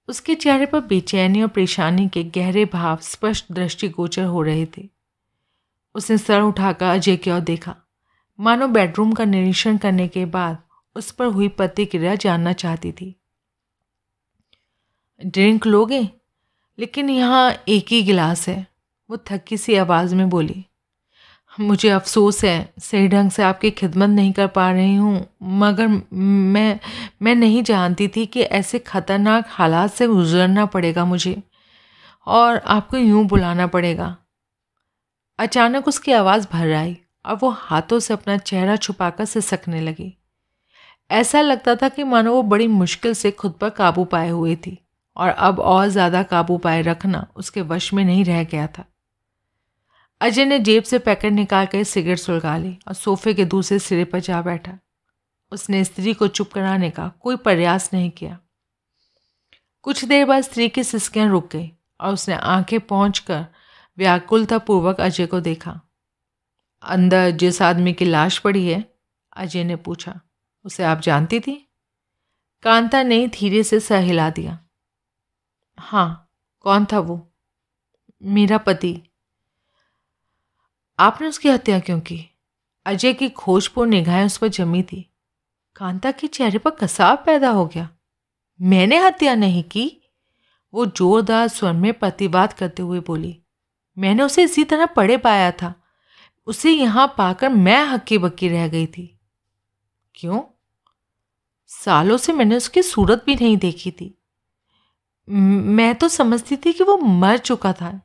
उसके चेहरे पर बेचैनी और परेशानी के गहरे भाव स्पष्ट दृष्टिगोचर हो रहे थे। उसने सर उठाकर अजय की ओर देखा, मानो बेडरूम का निरीक्षण करने के बाद उस पर हुई प्रतिक्रिया जानना चाहती थी। ड्रिंक लोगे? लेकिन यहाँ एक ही गिलास है, वो थकी सी आवाज़ में बोली। मुझे अफसोस है, सही ढंग से आपकी खिदमत नहीं कर पा रही हूँ, मगर मैं मैं नहीं जानती थी कि ऐसे ख़तरनाक हालात से गुजरना पड़ेगा मुझे और आपको यूँ बुलाना पड़ेगा। अचानक उसकी आवाज़ भर आई और वो हाथों से अपना चेहरा छुपाकर सिसकने लगी। ऐसा लगता था कि मानो वो बड़ी मुश्किल से खुद पर काबू पाए हुए थी और अब और ज़्यादा काबू पाए रखना उसके वश में नहीं रह गया था। अजय ने जेब से पैकेट निकाल कर सिगरेट सुलगा ली और सोफे के दूसरे सिरे पर जा बैठा। उसने स्त्री को चुप कराने का कोई प्रयास नहीं किया। कुछ देर बाद स्त्री की सिसकियाँ रुक गई और उसने आंखें पहुँचकर व्याकुलतापूर्वक अजय को देखा। अंदर जिस आदमी की लाश पड़ी है, अजय ने पूछा, उसे आप जानती थी? कांता ने धीरे से सर हिला दिया। हाँ। कौन था वो? मेरा पति। आपने उसकी हत्या क्यों की? अजय की खोजपूर्ण निगाहें उस पर जमी थी। कांता के चेहरे पर कसाव पैदा हो गया। मैंने हत्या नहीं की, वो जोरदार स्वर में प्रतिवाद करते हुए बोली। मैंने उसे इसी तरह पड़े पाया था। उसे यहाँ पाकर मैं हक्की बक्की रह गई थी। क्यों? सालों से मैंने उसकी सूरत भी नहीं देखी थी। मैं तो समझती थी कि वो मर चुका था।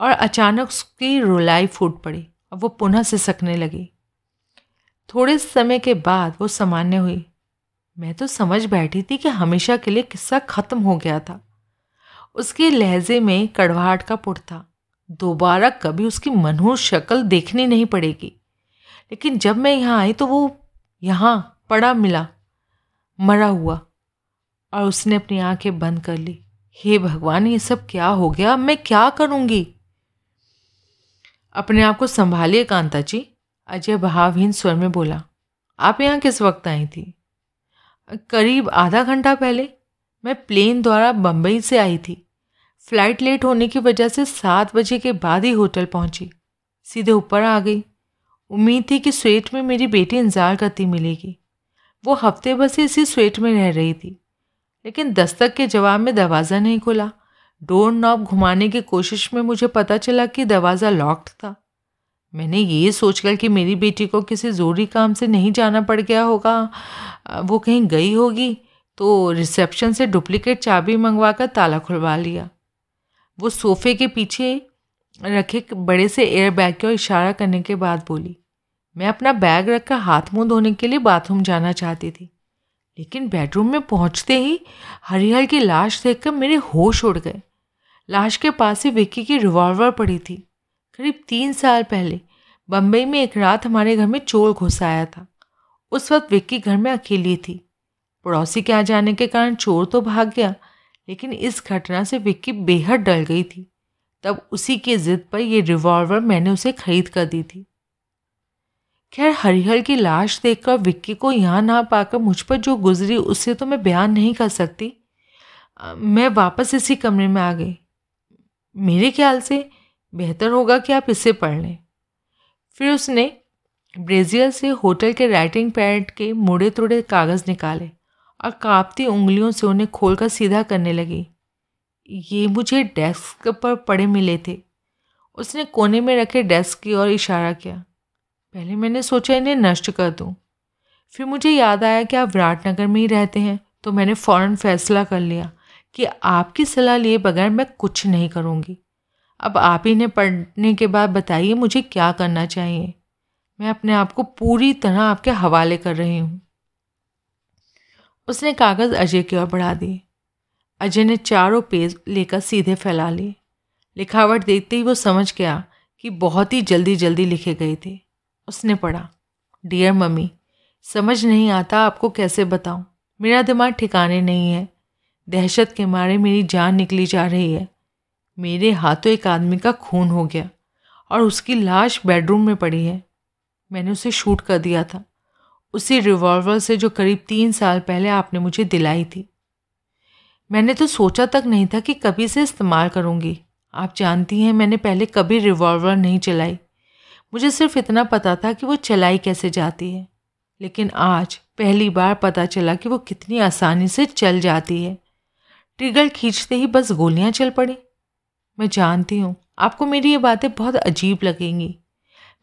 और अचानक उसकी रुलाई फूट पड़ी और वो पुनः सिसकने लगी। थोड़े समय के बाद वो सामान्य हुई। मैं तो समझ बैठी थी कि हमेशा के लिए किस्सा ख़त्म हो गया था। उसके लहजे में कड़वाहट का पुट था। दोबारा कभी उसकी मनहूर शक्ल देखनी नहीं पड़ेगी। लेकिन जब मैं यहाँ आई तो वो यहाँ पड़ा मिला, मरा हुआ, और उसने अपनी आंखें बंद कर ली। हे भगवान, ये सब क्या हो गया? मैं क्या करूँगी? अपने आप को संभालिए कांता जी, अजय भावहीन स्वर में बोला। आप यहाँ किस वक्त आई थी? करीब आधा घंटा पहले। मैं प्लेन द्वारा बम्बई से आई थी। फ़्लाइट लेट होने की वजह से सात बजे के बाद ही होटल पहुँची। सीधे ऊपर आ गई। उम्मीद थी कि स्वेट में मेरी बेटी इंतज़ार करती मिलेगी। वो हफ्ते भर से इसी स्वेट में रह रही थी, लेकिन दस्तक के जवाब में दरवाज़ा नहीं खुला। डोर नॉब घुमाने की कोशिश में मुझे पता चला कि दरवाज़ा लॉक्ड था। मैंने ये सोचकर कि मेरी बेटी को किसी ज़रूरी काम से नहीं जाना पड़ गया होगा, वो कहीं गई होगी, तो रिसेप्शन से डुप्लीकेट चाबी मंगवा कर ताला खुलवा लिया। वो सोफ़े के पीछे रखे बड़े से एयर बैग को इशारा करने के बाद बोली, मैं अपना बैग रखकर हाथ मुँह धोने के लिए बाथरूम जाना चाहती थी, लेकिन बेडरूम में पहुँचते ही हरिहर की लाश देखकर मेरे होश उड़ गए। लाश के पास ही विक्की की रिवॉल्वर पड़ी थी। करीब तीन साल पहले बम्बई में एक रात हमारे घर में चोर घुस आया था। उस वक्त विक्की घर में अकेली थी। पड़ोसी के आ जाने के कारण चोर तो भाग गया, लेकिन इस घटना से विक्की बेहद डर गई थी। तब उसी के ज़िद पर यह रिवॉल्वर मैंने उसे खरीद कर दी थी। खैर, हरिहर की लाश देखकर विक्की को यहाँ ना पाकर मुझ पर जो गुजरी उससे तो मैं बयान नहीं कर सकती। मैं वापस इसी कमरे में आ गई। मेरे ख्याल से बेहतर होगा कि आप इसे पढ़ लें। फिर उसने ब्रेजियर से होटल के राइटिंग पैड के मुड़े तोड़े कागज़ निकाले और कांपती उंगलियों से उन्हें खोलकर सीधा करने लगी। ये मुझे डेस्क पर पड़े मिले थे। उसने कोने में रखे डेस्क की ओर इशारा किया। पहले मैंने सोचा इन्हें नष्ट कर दूं, फिर मुझे याद आया कि आप विराटनगर में ही रहते हैं, तो मैंने फ़ौरन फैसला कर लिया कि आपकी सलाह लिए बगैर मैं कुछ नहीं करूँगी। अब आप ही ने पढ़ने के बाद बताइए मुझे क्या करना चाहिए। मैं अपने आप को पूरी तरह आपके हवाले कर रही हूँ। उसने कागज़ अजय की ओर बढ़ा दिए। अजय ने चारों पेज लेकर सीधे फैला लिए। लिखावट देखते ही वो समझ गया कि बहुत ही जल्दी जल्दी लिखे गए थे। उसने पढ़ा, डियर मम्मी, समझ नहीं आता आपको कैसे बताऊं। मेरा दिमाग ठिकाने नहीं है। दहशत के मारे मेरी जान निकली जा रही है। मेरे हाथों एक आदमी का खून हो गया और उसकी लाश बेडरूम में पड़ी है। मैंने उसे शूट कर दिया था, उसी रिवॉल्वर से जो करीब तीन साल पहले आपने मुझे दिलाई थी। मैंने तो सोचा तक नहीं था कि कभी इसे इस्तेमाल करूँगी। आप जानती हैं मैंने पहले कभी रिवॉल्वर नहीं चलाई। मुझे सिर्फ इतना पता था कि वो चलाई कैसे जाती है, लेकिन आज पहली बार पता चला कि वो कितनी आसानी से चल जाती है। ट्रिगर खींचते ही बस गोलियां चल पड़ी। मैं जानती हूँ आपको मेरी ये बातें बहुत अजीब लगेंगी।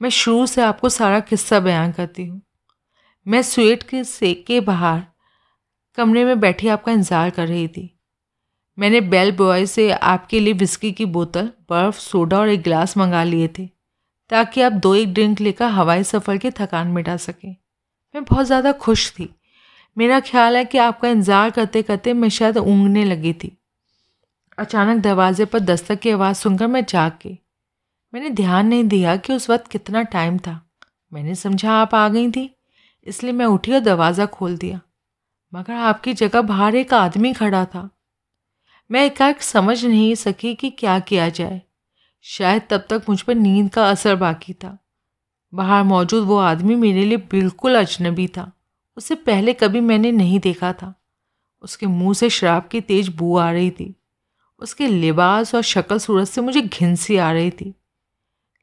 मैं शुरू से आपको सारा किस्सा बयान करती हूँ। मैं स्वेट के सेक के बाहर कमरे में बैठी आपका इंतज़ार कर रही थी। मैंने बेल बॉय से आपके लिए विस्की की बोतल, बर्फ़, सोडा और एक गिलास मंगा लिए थे ताकि आप दो एक ड्रिंक लेकर हवाई सफ़र की थकान मिटा सकें। मैं बहुत ज़्यादा खुश थी। मेरा ख्याल है कि आपका इंतज़ार करते करते मैं शायद ऊँघने लगी थी। अचानक दरवाजे पर दस्तक की आवाज़ सुनकर मैं जाग गई। मैंने ध्यान नहीं दिया कि उस वक्त कितना टाइम था। मैंने समझा आप आ गई थी, इसलिए मैं उठी और दरवाज़ा खोल दिया, मगर आपकी जगह बाहर एक आदमी खड़ा था। मैं एकाएक समझ नहीं सकी कि क्या किया जाए। शायद तब तक मुझ पर नींद का असर बाकी था। बाहर मौजूद वो आदमी मेरे लिए बिल्कुल अजनबी था। उसे पहले कभी मैंने नहीं देखा था। उसके मुंह से शराब की तेज बू आ रही थी। उसके लिबास और शक्ल सूरत से मुझे घिनसी आ रही थी।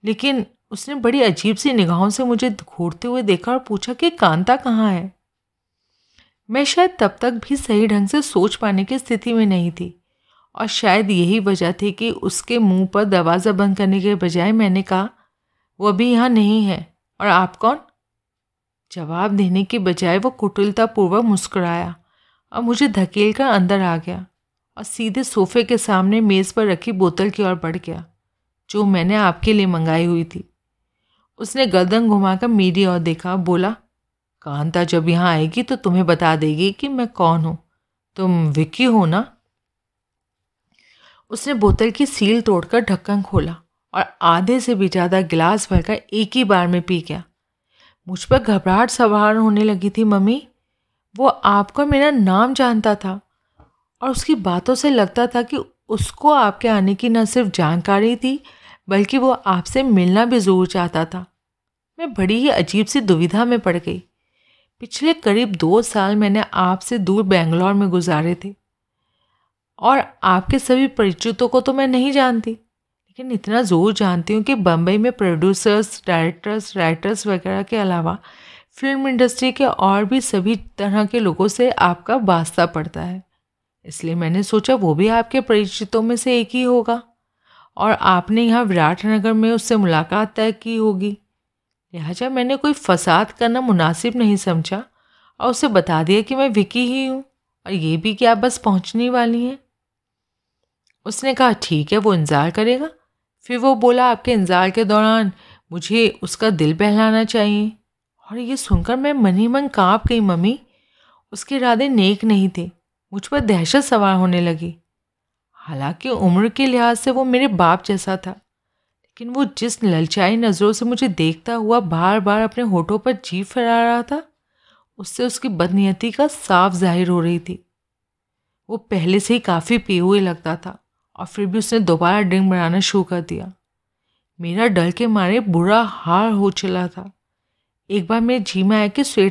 लेकिन उसने बड़ी अजीब सी निगाहों से मुझे घूरते हुए देखा और पूछा कि कांता कहाँ है। मैं शायद तब तक भी सही ढंग से सोच पाने की स्थिति में नहीं थी और शायद यही वजह थी कि उसके मुंह पर दरवाज़ा बंद करने के बजाय मैंने कहा, वो अभी यहाँ नहीं है। और आप कौन? जवाब देने के बजाय वो कुटिलतापूर्वक मुस्कुराया और मुझे धकेल कर अंदर आ गया और सीधे सोफे के सामने मेज़ पर रखी बोतल की ओर बढ़ गया जो मैंने आपके लिए मंगाई हुई थी। उसने गर्दन घुमाकर मेरी ओर देखा, बोला, कांता जब यहाँ आएगी तो तुम्हें बता देगी कि मैं कौन हूँ। तुम विक्की हो ना? उसने बोतल की सील तोड़कर ढक्कन खोला और आधे से भी ज़्यादा गिलास भरकर एक ही बार में पी गया। मुझ पर घबराहट सवार होने लगी थी। मम्मी, वो आपका मेरा नाम जानता था और उसकी बातों से लगता था कि उसको आपके आने की न सिर्फ जानकारी थी बल्कि वो आपसे मिलना भी ज़रूर चाहता था। मैं बड़ी ही अजीब सी दुविधा में पड़ गई। पिछले करीब दो साल मैंने आपसे दूर बेंगलोर में गुजारे थे और आपके सभी परिचितों को तो मैं नहीं जानती, लेकिन इतना ज़रूर जानती हूँ कि बम्बई में प्रोड्यूसर्स, डायरेक्टर्स, राइटर्स वगैरह के अलावा फिल्म इंडस्ट्री के और भी सभी तरह के लोगों से आपका वास्ता पड़ता है। इसलिए मैंने सोचा वो भी आपके परिचितों में से एक ही होगा और आपने यहाँ विराटनगर में उससे मुलाकात तय की होगी। लिहाजा मैंने कोई फसाद करना मुनासिब नहीं समझा और उसे बता दिया कि मैं विक्की ही हूँ और ये भी कि आप बस पहुँचने वाली हैं। उसने कहा, ठीक है, वो इंतज़ार करेगा। फिर वो बोला, आपके इंतज़ार के दौरान मुझे उसका दिल बहलाना चाहिए। और ये सुनकर मैं मन ही मन काँप गई। मम्मी, उसके इरादे नेक नहीं थे। मुझ पर दहशत सवार होने लगी। हालांकि उम्र के लिहाज से वो मेरे बाप जैसा था, लेकिन वो जिस ललचाई नज़रों से मुझे देखता हुआ बार बार अपने होठों पर जीभ फैला रहा था, उससे उसकी बदनीयती का साफ जाहिर हो रही थी। वो पहले से ही काफ़ी पिए हुए लगता था और फिर भी उसने दोबारा ड्रिंक बनाना शुरू कर दिया। मेरा डर के मारे बुरा हाल हो चला था। एक बार मेरे जी में आया कि स्वेट